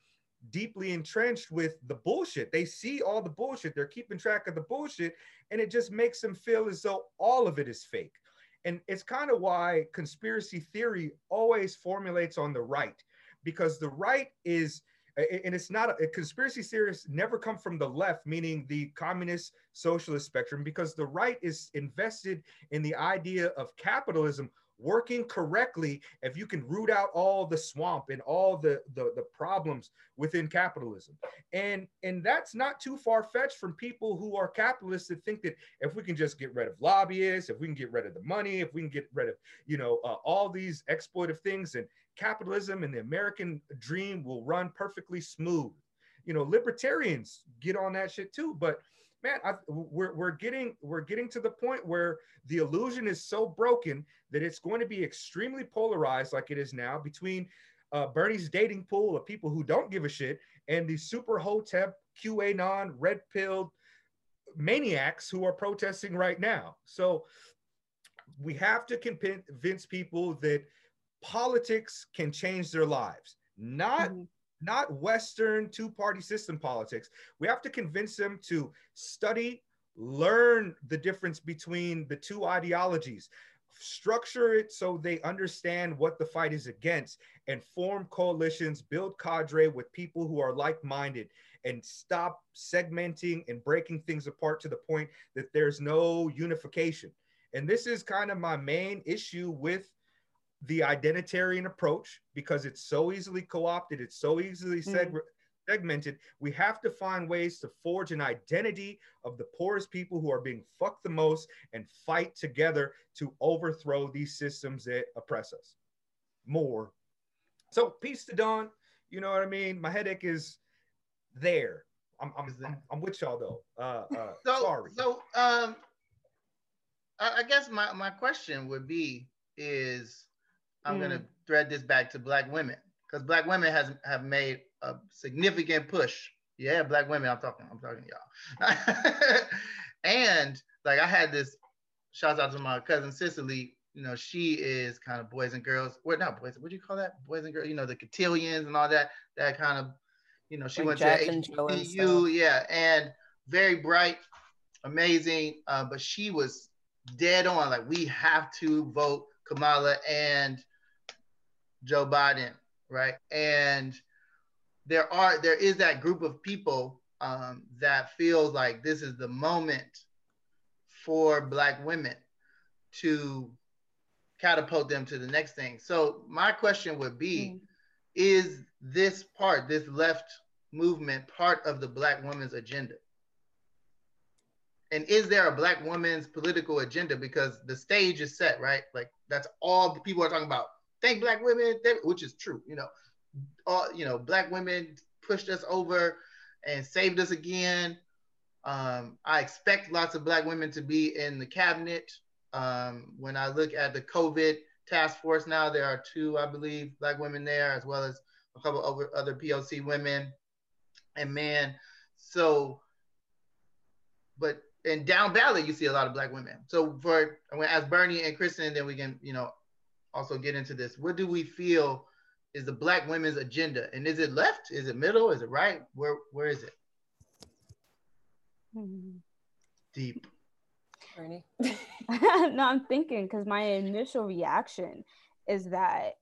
deeply entrenched with the bullshit. They see all the bullshit. They're keeping track of the bullshit. And it just makes them feel as though all of it is fake. And it's kind of why conspiracy theory always formulates on the right, because the right is, and it's not a conspiracy theorists never come from the left, meaning the communist socialist spectrum, because the right is invested in the idea of capitalism working correctly. If you can root out all the swamp and all the problems within capitalism, and that's not too far-fetched from people who are capitalists that think that if we can just get rid of lobbyists, if we can get rid of the money, if we can get rid of all these exploitive things, and capitalism and the American dream will run perfectly smooth. Libertarians get on that shit too, but man, we're getting to the point where the illusion is so broken that it's going to be extremely polarized, like it is now, between Bernie's dating pool of people who don't give a shit and the super hotep QAnon red-pilled maniacs who are protesting right now. So we have to convince people that politics can change their lives, not Western two-party system politics. We have to convince them to study, learn the difference between the two ideologies, structure it so they understand what the fight is against, and form coalitions, build cadre with people who are like-minded, and stop segmenting and breaking things apart to the point that there's no unification. And this is kind of my main issue with the identitarian approach, because it's so easily co-opted, it's so easily segmented. We have to find ways to forge an identity of the poorest people who are being fucked the most and fight together to overthrow these systems that oppress us more. So peace to Dawn, you know what I mean? My headache is there. I'm with y'all though, sorry. So I guess my question would be is, I'm going to thread this back to Black women, because Black women have made a significant push. Yeah, Black women, I'm talking to y'all. And like, I had this, shout out to my cousin Cicely, she is kind of boys and girls, well, not boys, what do you call that? Boys and girls, the cotillions and all that, that kind of, she like went Jackson to HBCU, yeah, and very bright, amazing, but she was dead on, like, we have to vote Kamala and Joe Biden, right? And there is that group of people that feels like this is the moment for Black women to catapult them to the next thing. So my question would be, is this left movement part of the Black woman's agenda? And is there a Black woman's political agenda? Because the stage is set, right? Like, that's all people are talking about. Thank Black women, which is true, Black women pushed us over and saved us again. I expect lots of Black women to be in the cabinet. When I look at the COVID task force now, there are 2, I believe, Black women there, as well as a couple of other POC women and men. So, and down ballot, you see a lot of Black women. So I'm gonna ask Bernie and Kristen, and then we can, also get into this. What do we feel is the Black women's agenda? And is it left? Is it middle? Is it right? Where is it? Deep. Bernie? No, I'm thinking, because my initial reaction is that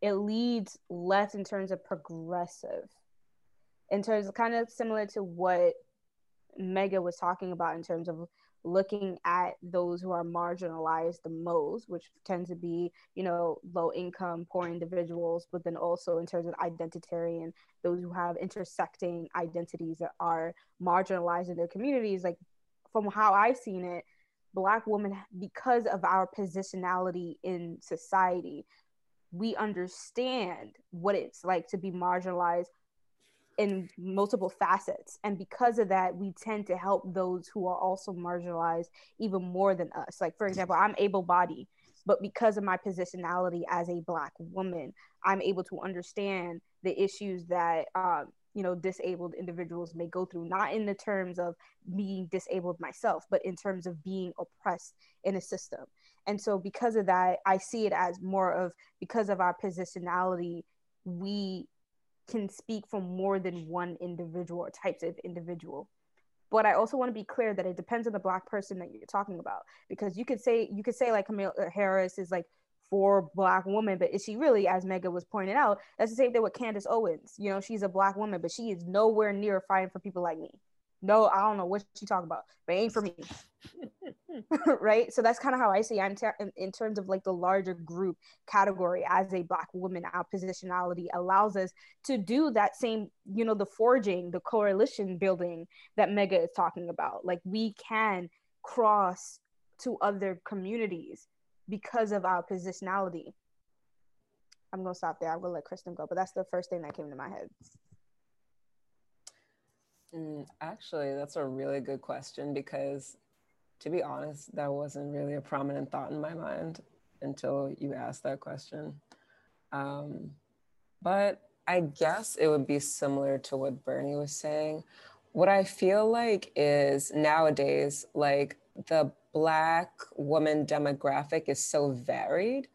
it leads left in terms of progressive. in terms of kind of similar to what Mega was talking about in terms of looking at those who are marginalized the most, which tends to be, you know, low income, poor individuals, but then also in terms of identitarian, those who have intersecting identities that are marginalized in their communities. Like, from how I've seen it, Black women, because of our positionality in society, we understand what it's like to be marginalized in multiple facets, and because of that we tend to help those who are also marginalized even more than us. Like, for example, I'm able-bodied, but because of my positionality as a Black woman, I'm able to understand the issues that you know, disabled individuals may go through, not in the terms of being disabled myself, but in terms of being oppressed in a system. And so because of that, I see it as more of, because of our positionality, we can speak for more than one individual or types of individual. But I also want to be clear that it depends on the Black person that you're talking about, because you could say like Kamala Harris is like for Black woman, but is she really, as Mega was pointing out, that's the same thing with Candace Owens. You know, she's a Black woman, but she is nowhere near fighting for people like me. No, I don't know what she talking about, but it ain't for me. Right? So that's kind of how I see it. In terms of like the larger group category as a Black woman, our positionality allows us to do that same, you know, the forging, the coalition building that Mega is talking about. Like, we can cross to other communities because of our positionality. I'm gonna stop there. I'm gonna let Kristen go, but that's the first thing that came to my head. Actually, that's a really good question, because to be honest, that wasn't really a prominent thought in my mind until you asked that question. But I guess it would be similar to what Bernie was saying. What I feel like is nowadays, like, the Black woman demographic is so varied.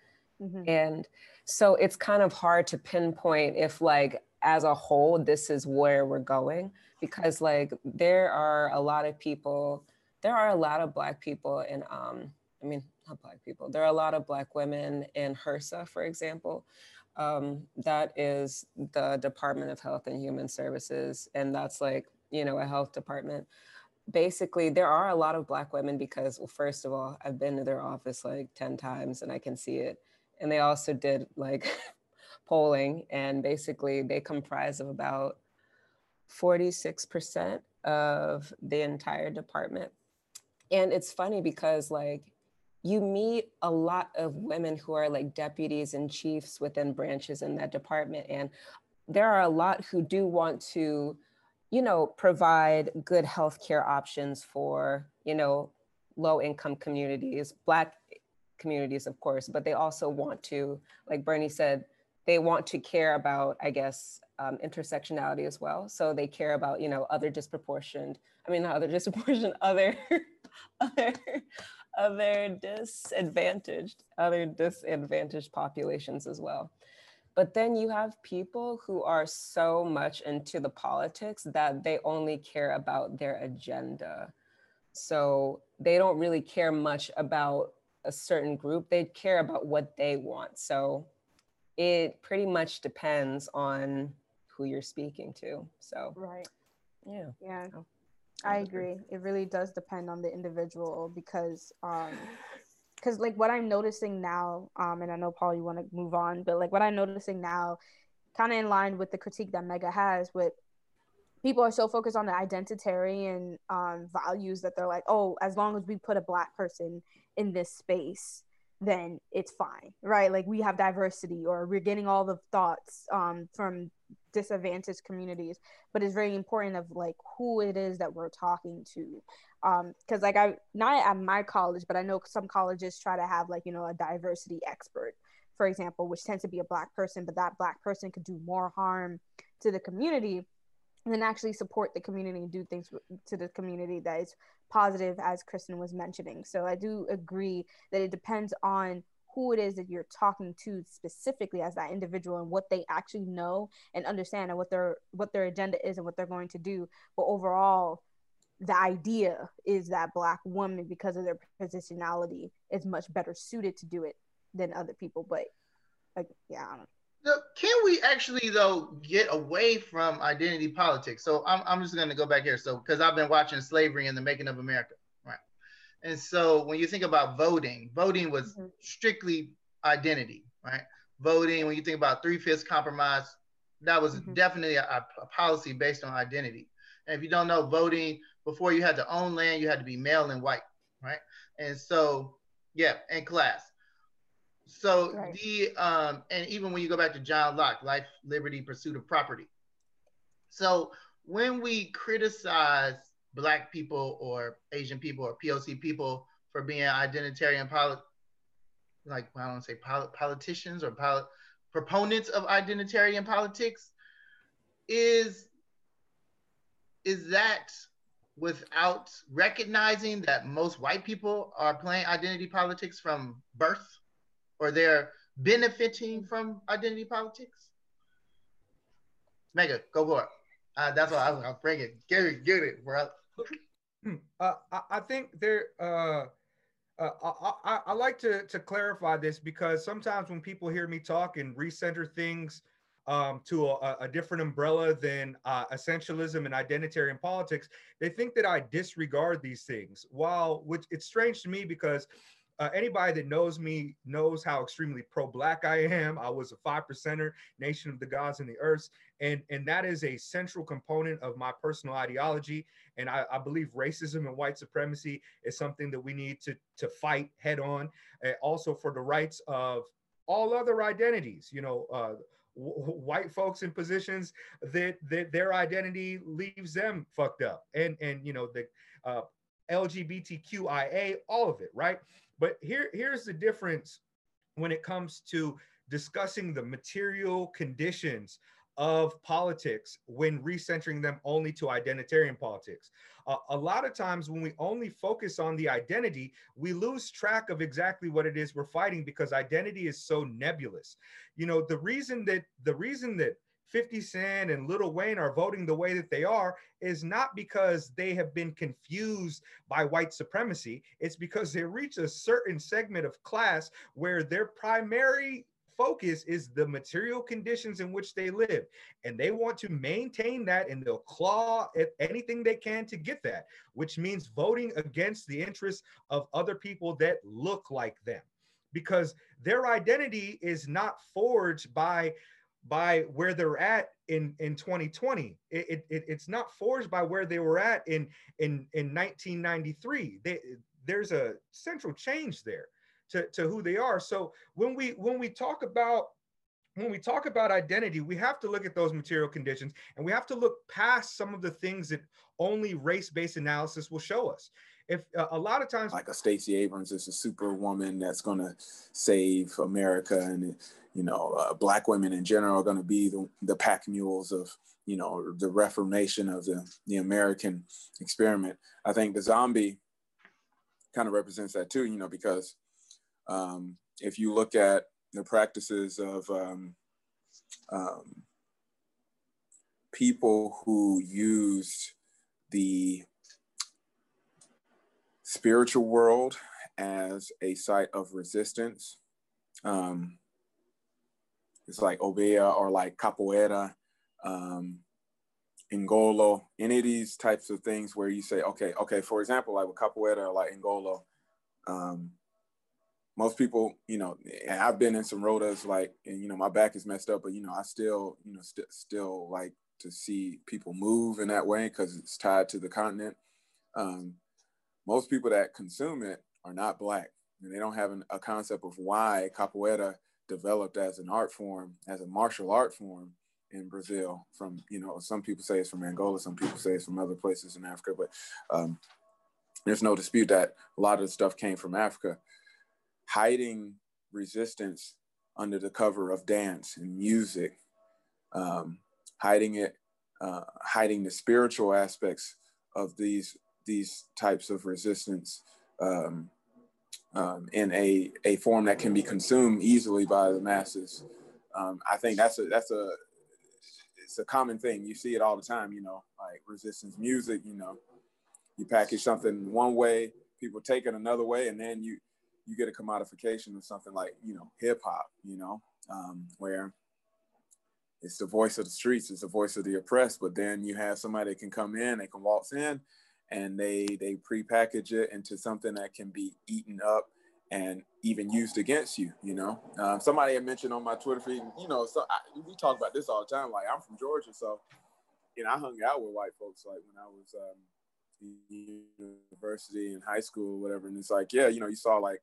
Mm-hmm. And so it's kind of hard to pinpoint if, like, as a whole, this is where we're going, because, like, there are a lot of Black people in, not Black people, there are a lot of Black women in HRSA, for example. That is the Department of Health and Human Services. And that's, like, you know, a health department. Basically, there are a lot of Black women because, well, first of all, I've been to their office like 10 times and I can see it. And they also did like polling, and basically they comprise of about 46% of the entire department. And it's funny because, like, you meet a lot of women who are like deputies and chiefs within branches in that department. And there are a lot who do want to, you know, provide good healthcare options for, you know, low-income communities, Black communities, of course, but they also want to, like Bernie said, they want to care about, I guess, intersectionality as well. So they care about, you know, other disadvantaged populations as well. But then you have people who are so much into the politics that they only care about their agenda. So they don't really care much about a certain group. They care about what they want. So it pretty much depends on who you're speaking to. So, right. Yeah. Yeah. So, I agree. It really does depend on the individual, because, because like what I'm noticing now, and I know, Paul, you want to move on, but like what I'm noticing now, kind of in line with the critique that Mega has, with people are so focused on the identitarian values that they're like, oh, as long as we put a Black person in this space, then it's fine, right? Like, we have diversity, or we're getting all the thoughts from disadvantaged communities. But it's very important of like who it is that we're talking to, because like I not at my college, but I know some colleges try to have like, you know, a diversity expert, for example, which tends to be a Black person, but that Black person could do more harm to the community than actually support the community and do things to the community that is positive, as Kristen was mentioning. So I do agree that it depends on who it is that you're talking to specifically as that individual, and what they actually know and understand, and what their agenda is and what they're going to do. But overall, the idea is that Black women, because of their positionality, is much better suited to do it than other people. But like, yeah, I don't know. Can we actually though get away from identity politics? So I'm just going to go back here. So because I've been watching Slavery and the Making of America, right? And so when you think about voting, voting was strictly identity, right? Voting, when you think about three-fifths compromise, that was definitely a policy based on identity. And if you don't know voting, before you had to own land, you had to be male and white, right? And so, yeah, and class. So and even when you go back to John Locke, life, liberty, pursuit of property. So when we criticize Black people or Asian people or POC people for being identitarian, politicians or proponents of identitarian politics, is that without recognizing that most white people are playing identity politics from birth? Or they're benefiting from identity politics? Mega, go for it. That's why I'll bring it. Get it, bro. I think there. I like to clarify this because sometimes when people hear me talk and recenter things to a different umbrella than essentialism and identitarian politics, they think that I disregard these things. Which it's strange to me because. Anybody that knows me knows how extremely pro-Black I am. I was a 5%er, nation of the gods and the earths. And that is a central component of my personal ideology. And I believe racism and white supremacy is something that we need to fight head on. Also for the rights of all other identities, you know, white folks in positions that their identity leaves them fucked up. And you know, the LGBTQIA, all of it, right? But here's the difference when it comes to discussing the material conditions of politics when recentering them only to identitarian politics. A lot of times when we only focus on the identity, we lose track of exactly what it is we're fighting because identity is so nebulous. You know, the reason that 50 Cent and Lil Wayne are voting the way that they are is not because they have been confused by white supremacy. It's because they reach a certain segment of class where their primary focus is the material conditions in which they live. And they want to maintain that, and they'll claw at anything they can to get that, which means voting against the interests of other people that look like them, because their identity is not forged by where they're at in 2020. It's not forged by where they were at in 1993. There's a central change there to who they are. So when we talk about identity, we have to look at those material conditions, and we have to look past some of the things that only race-based analysis will show us. If a lot of times, like a Stacey Abrams is a superwoman that's going to save America, and you know, Black women in general are going to be the pack mules of, you know, the reformation of the American experiment. I think the zombie kind of represents that too, you know, because if you look at the practices of people who used the spiritual world as a site of resistance. It's like Obeah or like Capoeira, Ngolo, any of these types of things where you say, okay, for example, like with Capoeira or like Ngolo, most people, you know, I've been in some rotas like, and you know, my back is messed up, but you know, I still, you know, still like to see people move in that way because it's tied to the continent. Most people that consume it are not Black, and they don't have a concept of why Capoeira developed as an art form, as a martial art form in Brazil from, you know, some people say it's from Angola, some people say it's from other places in Africa, but there's no dispute that a lot of the stuff came from Africa. Hiding resistance under the cover of dance and music, hiding the spiritual aspects of these types of resistance in a form that can be consumed easily by the masses. I think it's a common thing. You see it all the time, you know, like resistance music, you know, you package something one way, people take it another way, and then you get a commodification of something like, you know, hip hop, you know, where it's the voice of the streets, it's the voice of the oppressed. But then you have somebody that can come in, they can waltz in, and they prepackage it into something that can be eaten up and even used against you, you know? Somebody had mentioned on my Twitter feed, you know, so we talk about this all the time. Like, I'm from Georgia, so, you know, I hung out with white folks, like, when I was in university and high school or whatever. And it's like, yeah, you know, you saw, like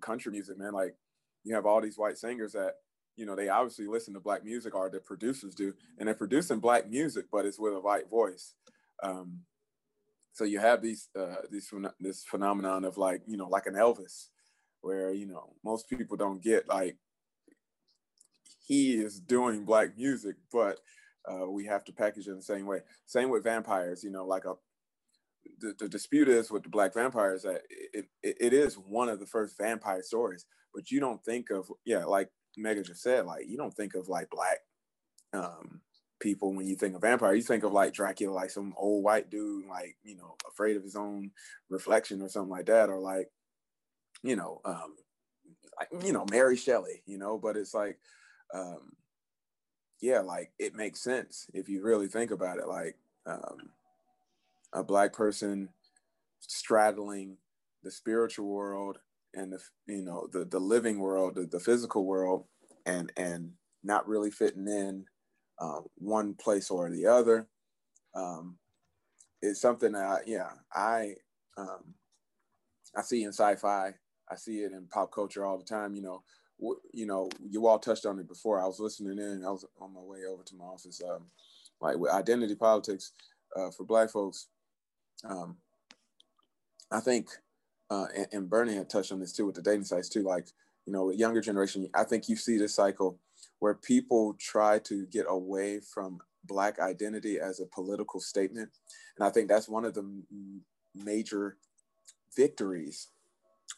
country music, man. Like, you have all these white singers that, you know, they obviously listen to black music, or the producers do, and they're producing black music, but it's with a white voice. So you have this phenomenon of, like, you know, like an Elvis, where, you know, most people don't get, like, he is doing black music, but we have to package it in the same way. Same with vampires, you know, like the dispute is with the black vampires that it is one of the first vampire stories, but you don't think of, yeah, like Mega just said, like, you don't think of, like, black people when you think of vampire. You think of, like, Dracula, like some old white dude, like, you know, afraid of his own reflection or something like that, or like, you know, you know, Mary Shelley, you know. But it's like, yeah, like, it makes sense if you really think about it, like, a black person straddling the spiritual world and the, you know, the living world, the physical world, and not really fitting in one place or the other. It's something that I see in sci-fi. I see it in pop culture all the time. You know, you all touched on it before. I was listening in. I was on my way over to my office. Like, with identity politics for black folks, I think, and Bernie had touched on this too with the dating sites too, like, you know, with younger generation, I think you see this cycle where people try to get away from black identity as a political statement. And I think that's one of the major victories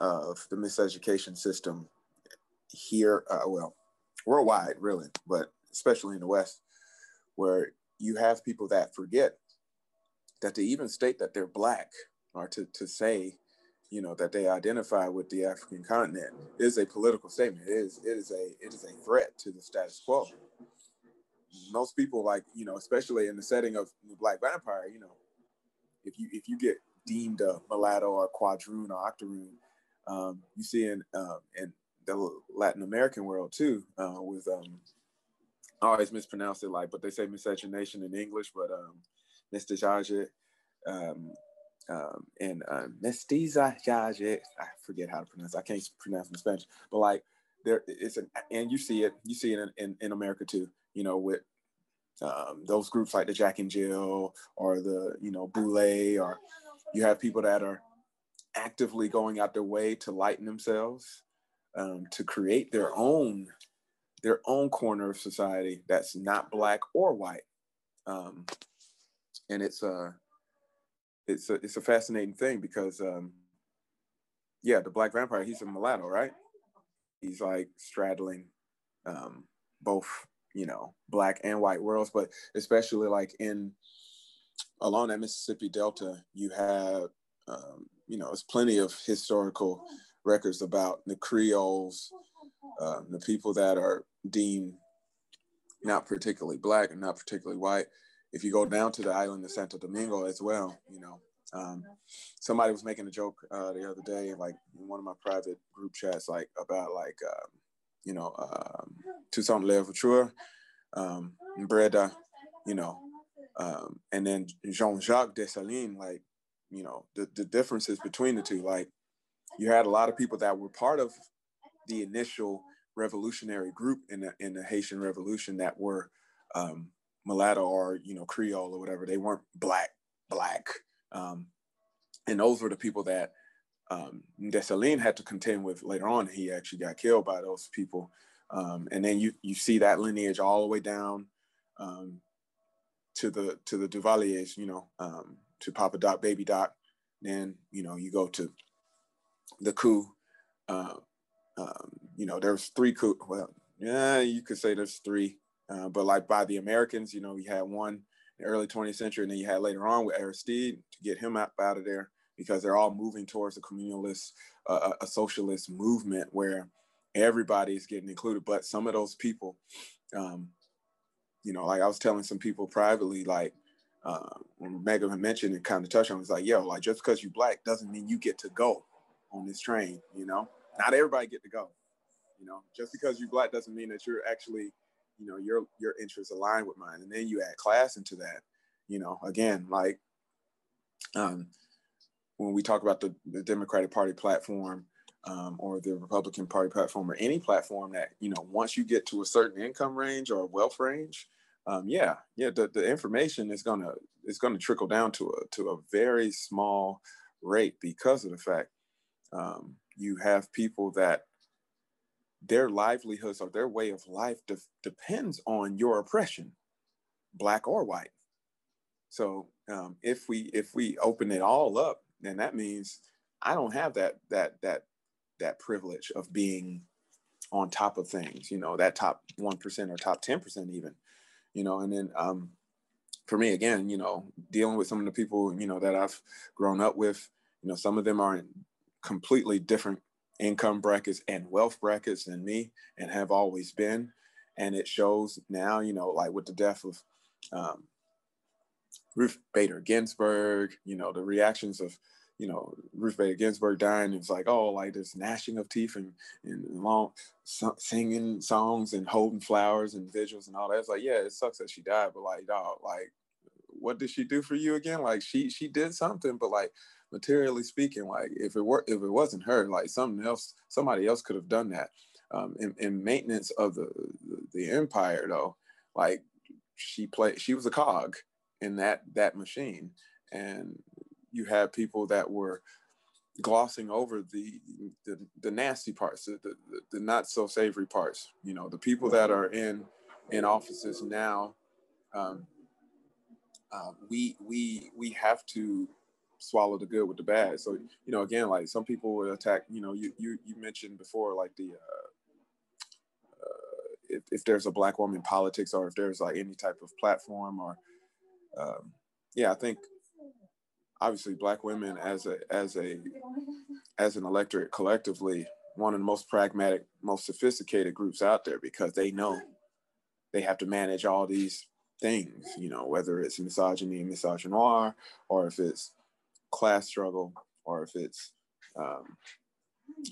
of the miseducation system here, well, worldwide really, but especially in the West, where you have people that forget that to even state that they're black, or to say, you know, that they identify with the African continent is a political statement. It is a threat to the status quo. Most people, like, you know, especially in the setting of the black vampire, you know, if you get deemed a mulatto or quadroon or octoroon, you see in the Latin American world too, with I always mispronounce it, like, but they say miscegenation in English, but mestizaje, and mestizaje, I forget how to pronounce it. I can't pronounce it in Spanish, but, like, there it's an, and you see it in America too, you know, with those groups like the Jack and Jill, or the, you know, Boulé, or you have people that are actively going out their way to lighten themselves, to create their own corner of society that's not black or white. And it's a fascinating thing because, yeah, the black vampire, he's a mulatto, right? He's, like, straddling both, you know, black and white worlds, but especially, like, along that Mississippi Delta, you have, you know, there's plenty of historical records about the Creoles, the people that are deemed not particularly black and not particularly white. If you go down to the island of Santo Domingo as well, you know, somebody was making a joke the other day, like, in one of my private group chats, like, about, like, you know, Toussaint Louverture, Breda, you know, and then Jean-Jacques Dessalines, like, you know, the differences between the two. Like, you had a lot of people that were part of the initial revolutionary group in the Haitian Revolution that were mulatto, or, you know, Creole or whatever. They weren't black. And those were the people that Dessalines had to contend with later on. He actually got killed by those people. And then you see that lineage all the way down to the Duvaliers, you know, to Papa Doc, Baby Doc. Then, you know, you go to the coup. You know, there's three coups. Well, yeah, you could say there's three. But, like, by the Americans, you know, you had one in the early 20th century, and then you had later on with Aristide to get him out of there, because they're all moving towards a communalist, a socialist movement where everybody's getting included. But some of those people you know, like I was telling some people privately, like when Megan had mentioned and kind of touched on, it's like, yo, like just because you black doesn't mean you get to go on this train, you know? Not everybody get to go, you know? Just because you black doesn't mean that you're actually, you know, your interests align with mine. And then you add class into that, you know, again, like when we talk about the Democratic Party platform, or the Republican Party platform, or any platform that, you know, once you get to a certain income range or wealth range, the information is gonna trickle down to a very small rate because of the fact you have people that their livelihoods or their way of life depends on your oppression, black or white. So if we open it all up, then that means I don't have that privilege of being on top of things, you know, that top 1% or top 10% even, you know. And then for me, again, you know, dealing with some of the people, you know, that I've grown up with, you know, some of them are in completely different income brackets and wealth brackets than me and have always been. And it shows now, you know, like with the death of Ruth Bader Ginsburg, you know, the reactions of, you know, Ruth Bader Ginsburg dying, it's like, oh, like there's gnashing of teeth and long singing songs and holding flowers and vigils and all that. It's like, yeah, it sucks that she died, but like, dog, like, what did she do for you again? Like, she did something, but like, materially speaking, like if it wasn't her, like somebody else could have done that. In maintenance of the empire, though, like she was a cog in that machine, and you had people that were glossing over the nasty parts, the not so savory parts. You know, the people that are in offices now, we have to swallow the good with the bad. So, you know, again, like some people would attack, you know, you mentioned before, like the, if there's a black woman in politics, or if there's like any type of platform, or I think, obviously, black women as an electorate collectively, one of the most pragmatic, most sophisticated groups out there, because they know they have to manage all these things, you know, whether it's misogyny and misogynoir, or if it's class struggle, or if it's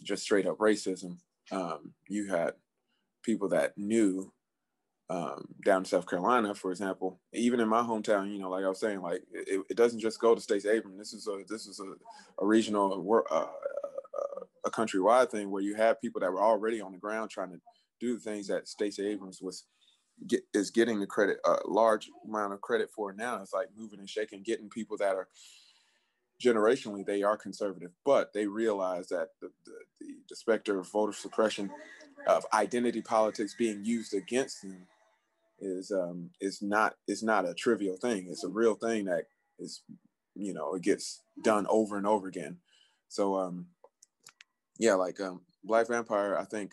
just straight up racism. You had people that knew down in South Carolina, for example, even in my hometown, you know, like I was saying, like it doesn't just go to Stacey Abrams. This is a regional, a countrywide thing where you have people that were already on the ground trying to do things that Stacey Abrams is getting the credit, a large amount of credit for now. It's like moving and shaking, getting people that are generationally, they are conservative, but they realize that the specter of voter suppression, of identity politics being used against them is not a trivial thing. It's a real thing that is, you know, it gets done over and over again. So Black Vampire, I think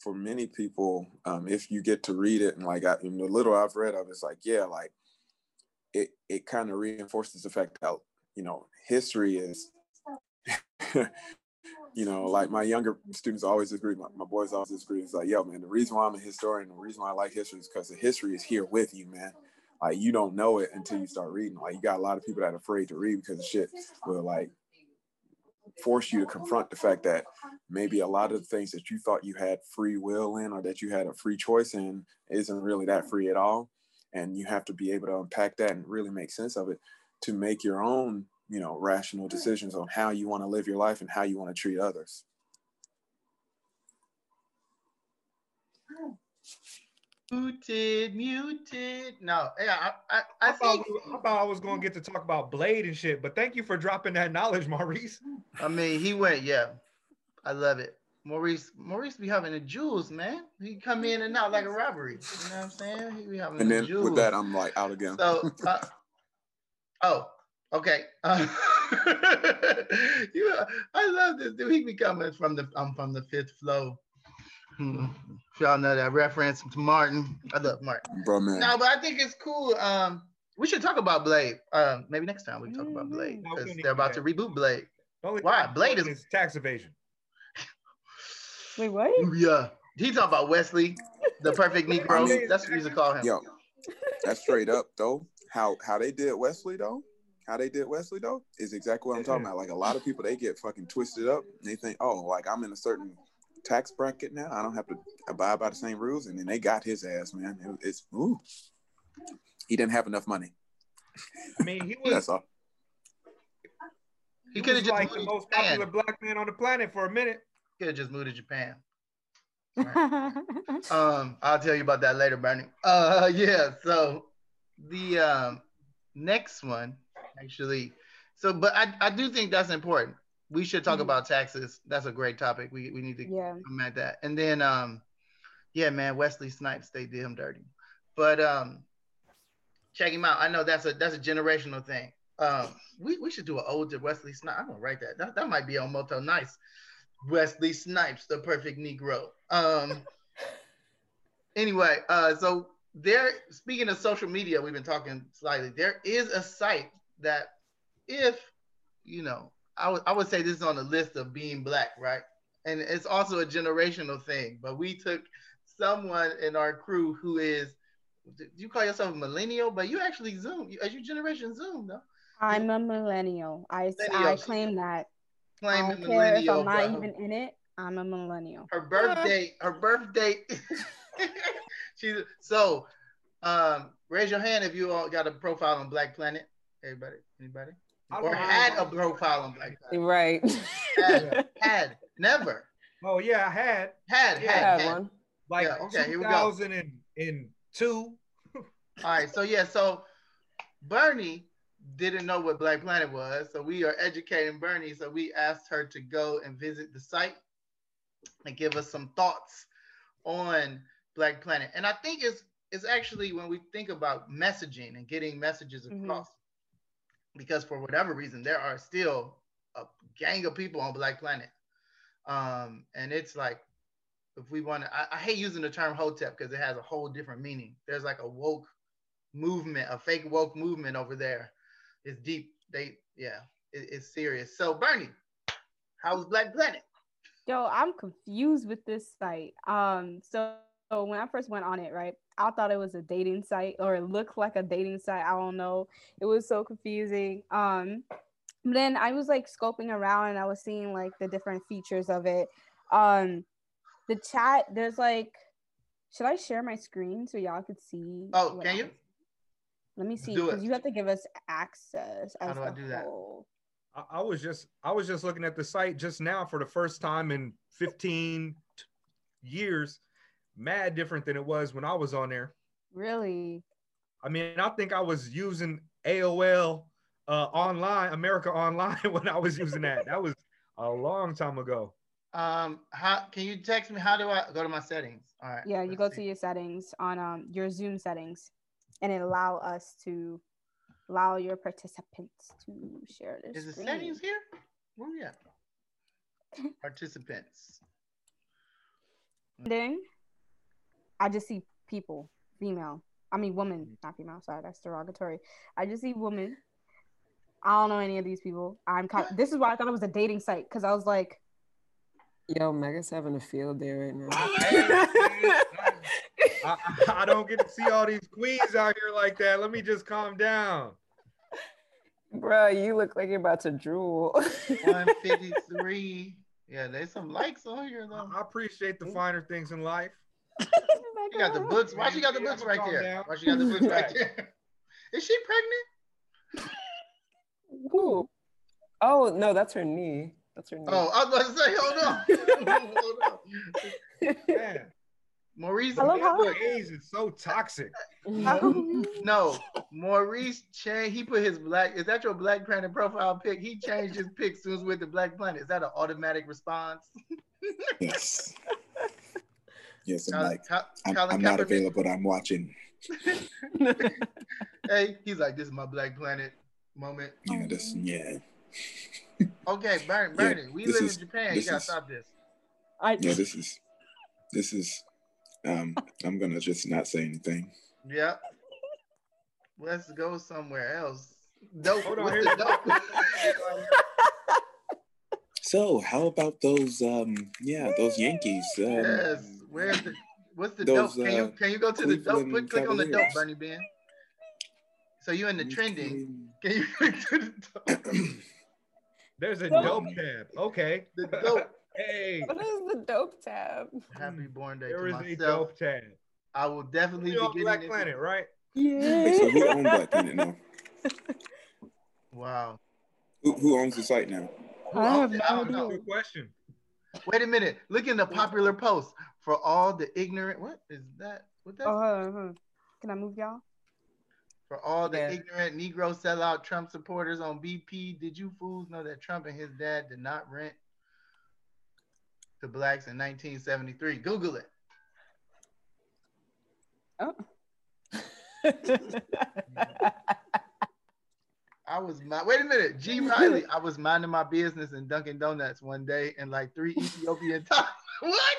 for many people, if you get to read it, and like the little I've read of, it's like, yeah, like it kind of reinforces the fact that, you know, history is you know, like my younger students always agree, my boys always agree. It's like, yo, man, the reason why I'm a historian, the reason why I like history is because the history is here with you, man. Like, you don't know it until you start reading. Like, you got a lot of people that are afraid to read because the shit will, like, force you to confront the fact that maybe a lot of the things that you thought you had free will in, or that you had a free choice in, isn't really that free at all. And you have to be able to unpack that and really make sense of it to make your own, you know, rational decisions on how you want to live your life and how you want to treat others. Muted. No, yeah, I think. I thought I was going to get to talk about Blade and shit, but thank you for dropping that knowledge, Maurice. I mean, he went, yeah. I love it. Maurice be having the jewels, man. He come in and out like a robbery. You know what I'm saying? He be having the jewels. And then with that, I'm like out again. So, okay. You know, I love this. Dude, he be coming from the fifth flow. Y'all know that reference to Martin. I love Martin. Bro, man. No, but I think it's cool. We should talk about Blade. Maybe next time we can talk about Blade, because they're about to reboot Blade. Why? Blade is tax evasion. Wait, what? Yeah. He's talking about Wesley, the perfect Negro. That's what we used to call him. Yo, That's straight up though. How they did Wesley though is exactly what I'm talking about. Like, a lot of people, they get fucking twisted up and they think, oh, like, I'm in a certain tax bracket now, I don't have to abide by the same rules, and then they got his ass, man. It's he didn't have enough money. I mean, he was that's all. He could have just like the most popular black man on the planet for a minute. He could have just moved to Japan. Right. I'll tell you about that later, Bernie. So the next one, actually. So, but I do think that's important. We should talk about taxes. That's a great topic. We need to come at that. And then, Wesley Snipes, they did him dirty. But check him out. I know that's a generational thing. We should do an ode to Wesley Snipes. I'm gonna write that. That might be on Moto Nice. Wesley Snipes, the perfect Negro. Anyway, so there. Speaking of social media, we've been talking slightly. There is a site that, if you know, I would say this is on the list of being black, right? And it's also a generational thing. But we took someone in our crew who is, you call yourself a millennial, but you actually Zoom. As your generation Zoom, no? I'm a millennial. I claim that. I don't care if I'm not even in it. I'm a millennial. Her birthday. Raise your hand if you all got a profile on Black Planet. Everybody, anybody? Or had a profile on Black Planet. Right. Had. Never. Oh yeah, I had. Had one. Like 2002. All right. So Bernie didn't know what Black Planet was, so we are educating Bernie. So we asked her to go and visit the site and give us some thoughts on Black Planet. And I think it's actually, when we think about messaging and getting messages across, because for whatever reason, there are still a gang of people on Black Planet. And it's like, if we want to, I hate using the term hotep because it has a whole different meaning. There's like a woke movement, a fake woke movement over there. It's deep. It's serious. So Bernie, how's Black Planet? Yo, I'm confused with this site. So when I first went on it, right, I thought it was a dating site, or it looked like a dating site. I don't know. It was so confusing. Then I was like scoping around and I was seeing like the different features of it. The chat, there's like, should I share my screen so y'all could see? Oh, can you? Let me see, because you have to give us access. How do I do that? I was just looking at the site just now for the first time in 15 years. Mad different than it was when I was on there. Really? I mean, I think I was using AOL online, America Online, when I was using that. That was a long time ago. How can you text me? How do I go to my settings? All right. Yeah, you go to your settings on your Zoom settings. And it allow your participants to share this. Is the settings here? Oh yeah. Participants. And then I just see people, woman, not female, sorry, that's derogatory. I just see women. I don't know any of these people. This is why I thought it was a dating site, because I was like, yo, Mega's having a field day right now. I don't get to see all these queens out here like that. Let me just calm down. Bro, you look like you're about to drool. 153. Yeah, there's some likes on here though. I appreciate the finer things in life. You got the books. Why she got the books right there? Is she pregnant? Who? Oh no, that's her knee. Oh, I was about to say, hold on. Man. Maurice Hayes is so toxic. No, Maurice changed. He put his black. Is that your Black Planet profile pic? He changed his pic as soon as with the Black Planet. Is that an automatic response? Yes. Yes, I'm not available. I'm watching. Hey, he's like, this is my Black Planet moment. Yeah, Okay, Bernie, we live in Japan. You gotta stop this. This is. I'm gonna just not say anything. Yeah. Let's go somewhere else. Dope. Hold on, So, how about those? Those Yankees. Yes. Where's the What's the dope? Can you go to the dope? Click on the dope, Bernie Ben. So you in the trending? Can you click to the dope? There's a dope tab. Okay. The dope. Hey. What is the dope tab? Happy born day. There to is myself. A dope tab. I will definitely be getting Black Planet, right? Yeah. So who owns Black Planet now? Wow. Who owns the site now? I have no idea. Good question. Wait a minute. Look in the popular post for all the ignorant. What is that? What that? Oh, can I move y'all? For all the ignorant Negro sellout Trump supporters on BP, did you fools know that Trump and his dad did not rent to blacks in 1973? Google it. Oh. Wait a minute, G. Riley. I was minding my business in Dunkin' Donuts one day, and like three Ethiopian tops. What?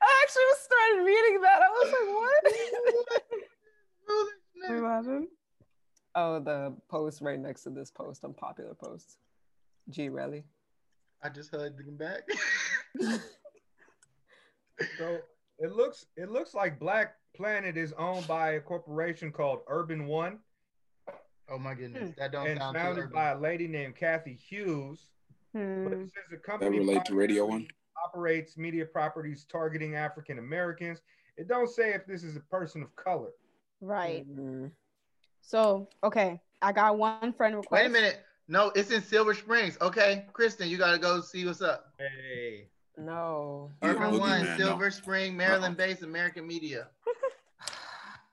I actually started reading that. I was like, what? Imagine. Oh, the post right next to this post, unpopular post. G. Riley. I just heard them back. So it looks like Black Planet is owned by a corporation called Urban One. Oh my goodness, that don't and sound founded by a lady named Kathy Hughes. But it says the company that relate to Radio One operates media properties targeting African Americans. It don't say if this is a person of color. Right. Mm-hmm. So, okay, I got one friend request. Wait a minute. No, it's in Silver Springs. Okay, Kristen, you gotta go see what's up. Hey. No. Urban One, man, Silver Spring, Maryland-based American media.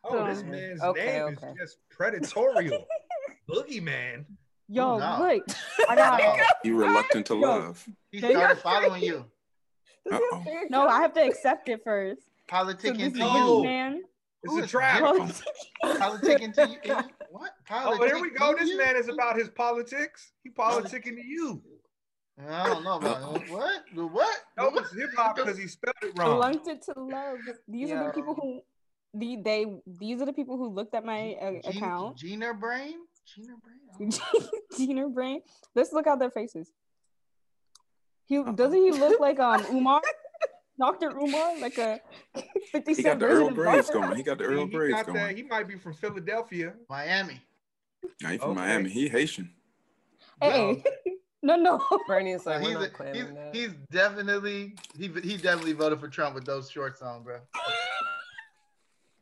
Oh, this man's name is just predatorial. Boogeyman. Yo, look. I got you reluctant to love. He started following you. No, I have to accept it first. Politicking to you, man. It's a trap. Politicking to you. What? Oh, here we go. This man is about his politics. He politicking to you. I don't know about what? No, it's hip hop because he spelled it wrong. Reluctant to love. These are the people who. These are the people who looked at my account. Gina Brain. Gina Brain. Let's look at their faces. Doesn't he look like Umar, Dr. Umar, like a 50 Cent version of Dr. Umar? He got the Earl Grey's going. He might be from Philadelphia, Miami. No, he's from Miami. He Haitian. Hey. No. Bernie is like, we're not claiming that. He's definitely he voted for Trump with those shorts on, bro.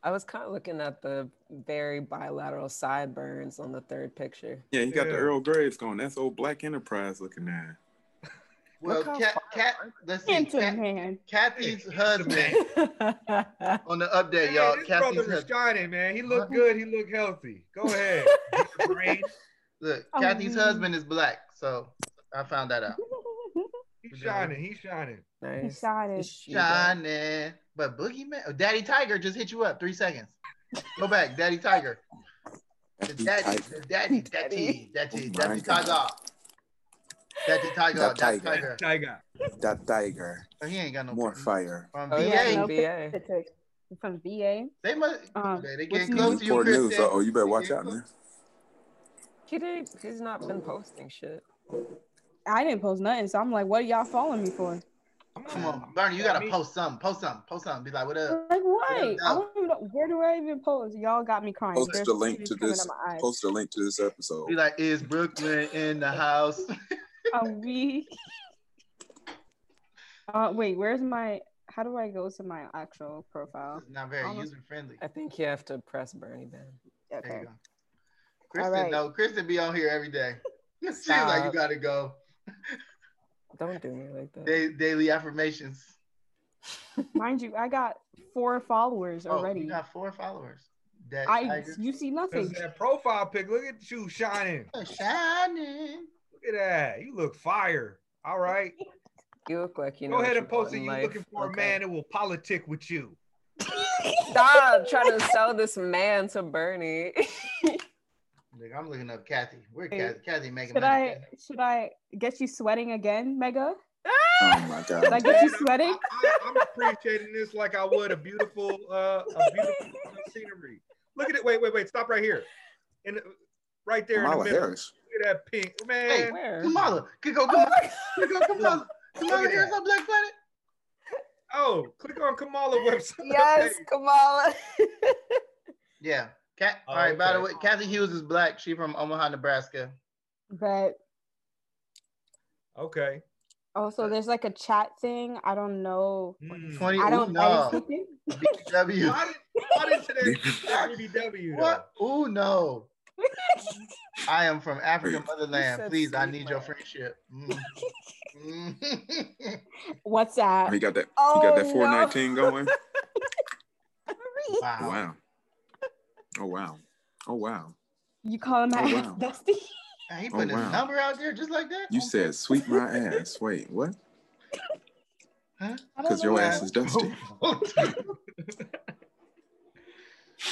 I was kind of looking at the very bilateral sideburns on the third picture. Yeah, he got the Earl Grey's going. That's old Black Enterprise looking at. Well, Kathy's husband on the update, y'all. This brother was shining, man. He looked good. He looked healthy. Go ahead. Look, Kathy's husband is black, so I found that out. He's shining. Nice. He's shining. But Boogeyman, Daddy Tiger just hit you up. 3 seconds. Go back, Daddy Tiger. Daddy Tiger. Oh, he ain't got no more fire. From VA. They must. They getting close to you, Kristen. Oh, you better watch out, man. He's not been posting shit. I didn't post nothing, so I'm like, what are y'all following me for? Come on, Bernie, you gotta post something. Be like, what up? Like, what? I don't even know. Where do I even post? Y'all got me crying. Post the link to this. Post the link to this episode. Be like, is Brooklyn in the house? Are we? Wait, where's my? How do I go to my actual profile? It's not very user friendly. I think you have to press Bernie then. Okay. There you go. Kristen, Kristen be on here every day. She's like, you gotta go. Don't do me like that. Daily affirmations. Mind you, I got 4 followers already. You got 4 followers. You see nothing. That profile pic. Look at you shining. Look at that. You look fire. All right. You look like you know. Go ahead and post it. You looking for a man that will politic with you. Stop trying to sell this man to Bernie. I'm looking up Kathy. Where Kathy making money? Should I get you sweating again, Mega? Oh my God! Should I get you sweating? I'm appreciating this like I would a beautiful scenery. Look at it! Wait! Stop right here, and right there Kamala in the middle. Harris. Look at that pink man. Hey, Kamala, go, Kamala Harris on Black Planet. Oh, click on Kamala website. Yes, Kamala. Yeah. All right, okay. By the way, Kathy Hughes is Black. She's from Omaha, Nebraska. But okay. Also, there's like a chat thing. I don't know. BBW. Why did today BBW? What? Ooh, no. I am from African motherland. Please, I need your friendship. What's that? You got that 419 going. Wow. Wow. Oh wow. Oh wow. You call him ass Dusty? He put his number out there just like that. You said sweep my ass. Wait, what? Huh? Because your ass is dusty.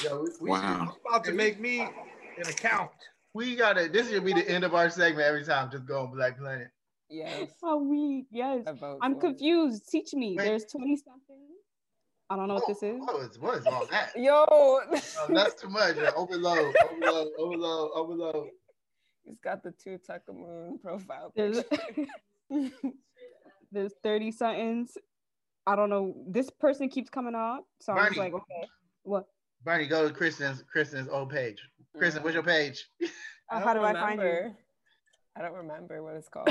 Yo, wow. About to make me an account. We gotta, this should be the end of our segment every time. Just go on Black Planet. Yes. Oh, we, yes. I'm confused. Teach me. Wait. There's 20 something. I don't know what this is. What is all that? Yo. That's too much. Like, overload. He's got the two Tucker Moon profile. There's 30 somethings. I don't know. This person keeps coming up. So Bernie. I was like, okay. What? Bernie, go to Kristen's old page. Kristen, what's your page? How do I find you? I don't remember what it's called.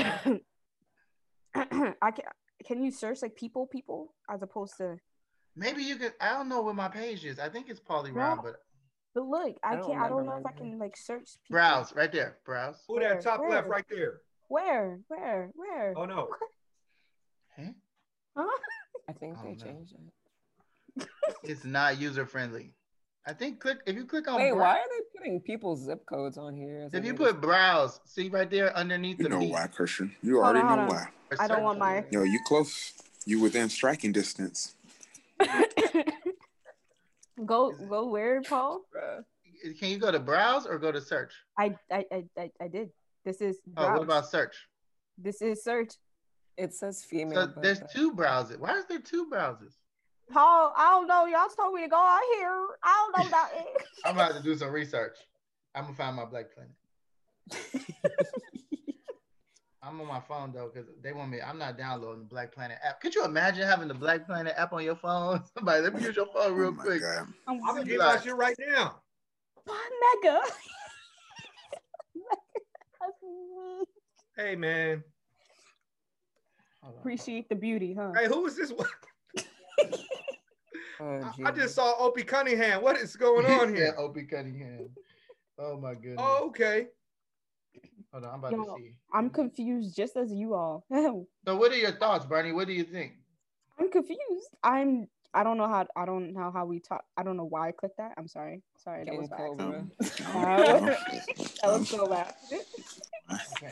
Can you search like people as opposed to? Maybe you could. I don't know what my page is. I think it's probably wrong, but look, I don't know if I can like search. People. Browse right there. Browse. Who that top left right there? Where? Oh no. Huh? I think they changed it. It's not user friendly. I think if you click on. Wait, why are they putting people's zip codes on here? If you put browse, see right there underneath the. You know why, Christian? You already know why. I don't want my. No, you close. You within striking distance. Go where, Paul? Can you go to browse or go to search? I did. This is browse. Oh, what about search? This is search. It says female. So there's two browses. Why is there two browses? Paul, I don't know. Y'all told me to go out here. I don't know about it. I'm about to do some research. I'm gonna find my Black Planet. I'm on my phone though, because they want me. I'm not downloading the Black Planet app. Could you imagine having the Black Planet app on your phone? Somebody, let me use your phone real quick. God. I'm gonna give out you right now. 1 mega. Hey man. Appreciate the beauty, huh? Hey, who is this one? I just saw Opie Cunningham. What is going on here? Yeah, Opie Cunningham. Oh my goodness. Oh, okay. Hold on, I'm about to see. I'm confused just as you all. So what are your thoughts, Bernie? What do you think? I'm confused. I don't know how we talk. I don't know why I clicked that. I'm sorry. That was bad. That was so bad. Okay.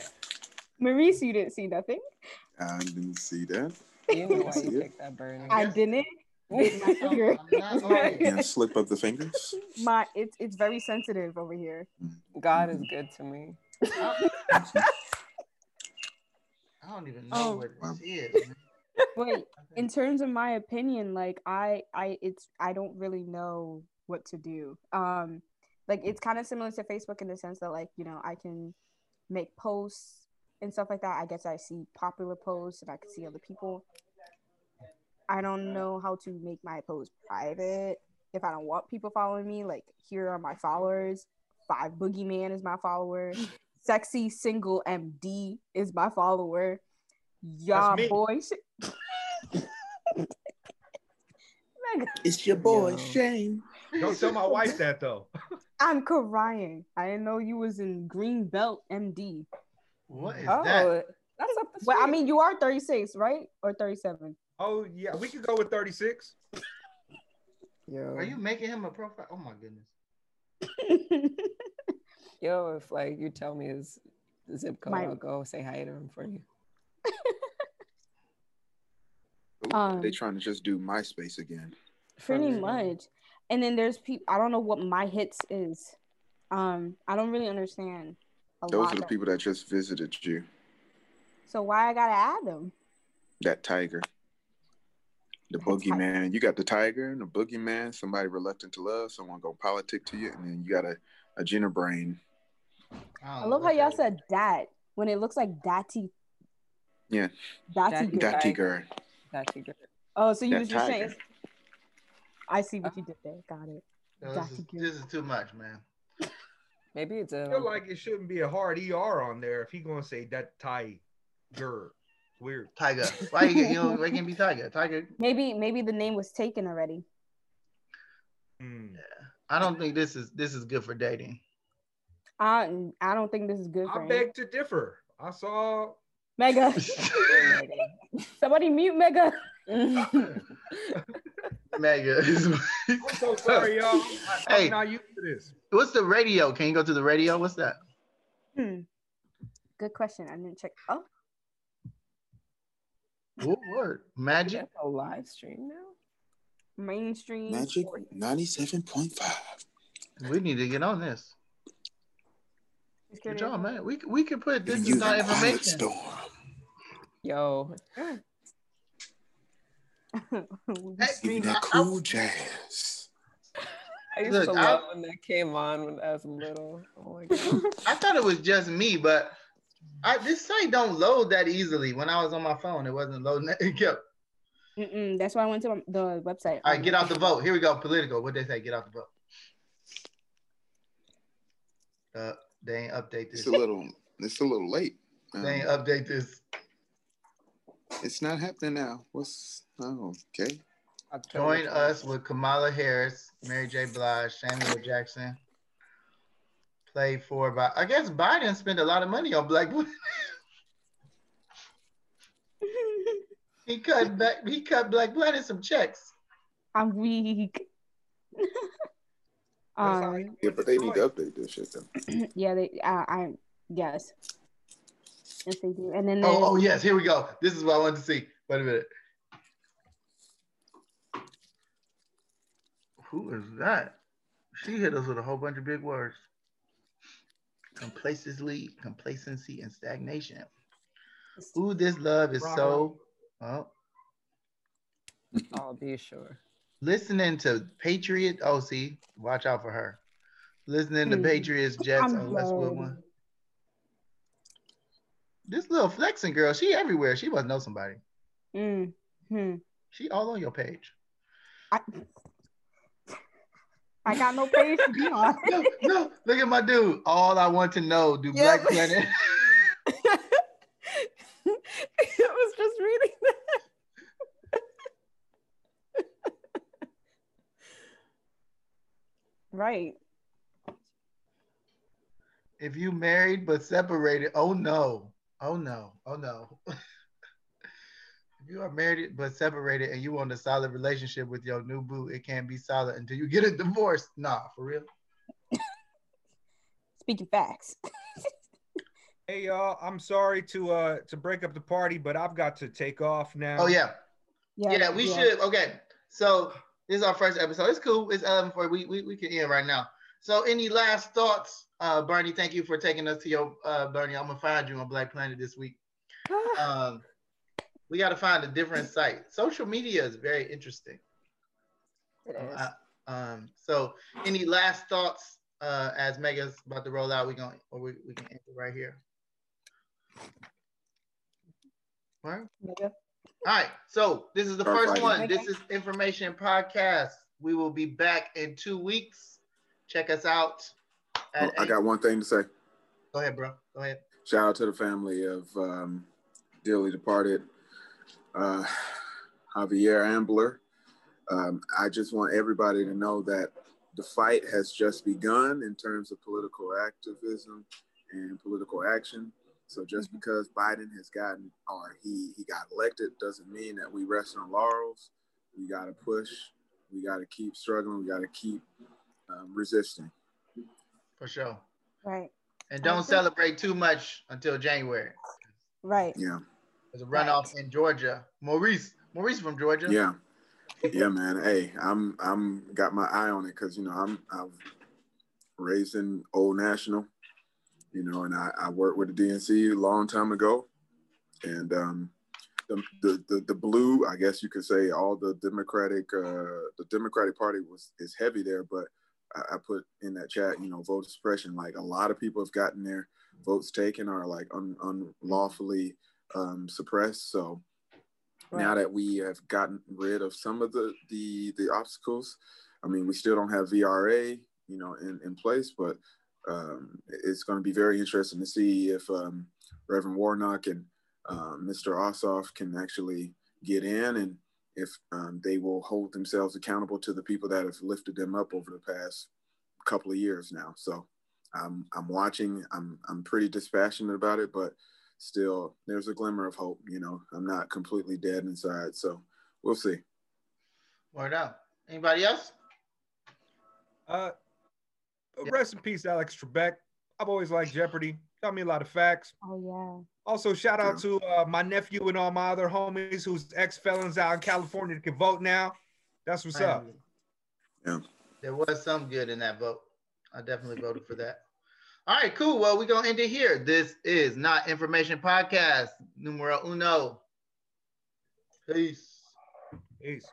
Maurice, you didn't see nothing. I didn't see that. You know why you clicked that, Bernie. I didn't. With my finger. Yeah, slip up the fingers. It's very sensitive over here. God is good to me. I don't even know what this is. Wait, in terms of my opinion, like I don't really know what to do. Like it's kind of similar to Facebook in the sense that like, you know, I can make posts and stuff like that. I guess I see popular posts and I can see other people. I don't know how to make my posts private if I don't want people following me. Like here are my followers. 5 Boogeyman is my follower. Sexy Single MD is my follower. Y'all boys. It's your boy, Shane. Don't tell my wife that though. I'm crying. I didn't know you was in Greenbelt MD. What is that? That's up the street. Well, I mean, you are 36, right? Or 37. Oh yeah, we could go with 36. Yo. Are you making him a profile? Oh my goodness. Yo, if like you tell me his zip code, I'll go say hi to him for you. Ooh, they trying to just do MySpace again. Pretty much. And then there's people. I don't know what My Hits is. I don't really understand. Those are the people that just visited you. So why I gotta add them? That tiger. The boogeyman. You got the tiger and the boogeyman, somebody reluctant to love, someone gonna politic to you, and then you got a Gina brain. I love how y'all said dat when it looks like Datty. Yeah. Datty girl. Oh, so you was just saying. I see what you did there. Got it. No, this is too much, man. Maybe it's a. I feel like it shouldn't be a hard ER on there if he's going to say that Tiger. Weird. Tiger. Why it can't be Tiger? Tiger. Maybe the name was taken already. Mm. Yeah. I don't think this is good for dating. I don't think this is good for. I beg to differ. I saw Mega. Somebody mute Mega. Mega. I'm so sorry, y'all. I'm not used to this. What's the radio? Can you go to the radio? What's that? Good question. I didn't check. Oh. What word? Magic. A live stream now. Mainstream. Magic 97.5. We need to get on this. Good job, man. We can put this is not information. Storm. Yo. Give that cool jazz. I used to love when that came on when I was little. Oh my God. I thought it was just me, but this site don't load that easily. When I was on my phone, it wasn't loading. It kept. That's why I went to the website. All right, get out the vote. Here we go. Political. What they say? Get out the vote. They ain't update this. It's a little late. They ain't update this. It's not happening now. Okay. Join us with Kamala Harris, Mary J. Blige, Samuel Jackson. Played for by, I guess Biden spent a lot of money on black women. He cut Black Planet some checks. I'm weak. Yeah, but they need to update this shit though. Yeah, yes. Yes, they do. And then oh yes, here we go. This is what I wanted to see. Wait a minute. Who is that? She hit us with a whole bunch of big words. Complacency, and stagnation. Ooh, this love is so. Well, I'll be sure. Listening to Patriot. Oh, see, watch out for her. Listening to Patriots, Jets, and Westwood one. This little flexing girl, she everywhere. She must know somebody. She all on your page. I got no page to be on. No, look at my dude. All I want to know, Black Planet. I was just reading that. Right. If you married but separated, oh no. Oh no. Oh no. You are married but separated and you want a solid relationship with your new boo, it can't be solid until you get a divorce. Nah, for real. Speaking facts. Hey y'all, I'm sorry to break up the party, but I've got to take off now. Oh yeah. Yeah, we should. Okay. So this is our first episode. It's cool. It's for we can end right now. So any last thoughts? Bernie, thank you for taking us to your Bernie. I'm gonna find you on Black Planet this week. We got to find a different site. Social media is very interesting. It is. So any last thoughts as Mega's about to roll out, we can end it right here. All right. Mega. All right, so this is the first one. This is Information Podcast. We will be back in 2 weeks. Check us out. I got one thing to say. Go ahead, bro. Go ahead. Shout out to the family of dearly departed Javier Ambler. I just want everybody to know that the fight has just begun in terms of political activism and political action. So just because Biden has gotten, or he got elected, doesn't mean that we rest on laurels. We got to push. We got to keep struggling. We got to keep resisting. For sure. Right. And don't celebrate too much until January. Right. Yeah. There's a runoff in Georgia. Maurice from Georgia. Yeah, yeah, man. Hey, I'm got my eye on it because I'm raised in Old National, and I worked with the DNC a long time ago, and the blue, I guess you could say, all the Democratic Party is heavy there, but I put in that chat, voter suppression. Like a lot of people have gotten their votes taken or like unlawfully suppressed. So Right. Now that we have gotten rid of some of the obstacles, I mean, we still don't have VRA, you know, in place, but it's going to be very interesting to see if Reverend Warnock and Mr. Ossoff can actually get in, and if they will hold themselves accountable to the people that have lifted them up over the past couple of years now. So I'm watching. I'm pretty dispassionate about it, but still, there's a glimmer of hope. You know, I'm not completely dead inside. So we'll see. Word up. Anybody else? Rest in peace, Alex Trebek. I've always liked Jeopardy. Taught me a lot of facts. Oh, yeah. Also, shout out to my nephew and all my other homies who's ex-felons out in California that can vote now. That's what's up. Yeah. There was some good in that vote. I definitely voted for that. All right, cool. Well, we're going to end it here. This is Not Information Podcast, numero uno. Peace. Peace.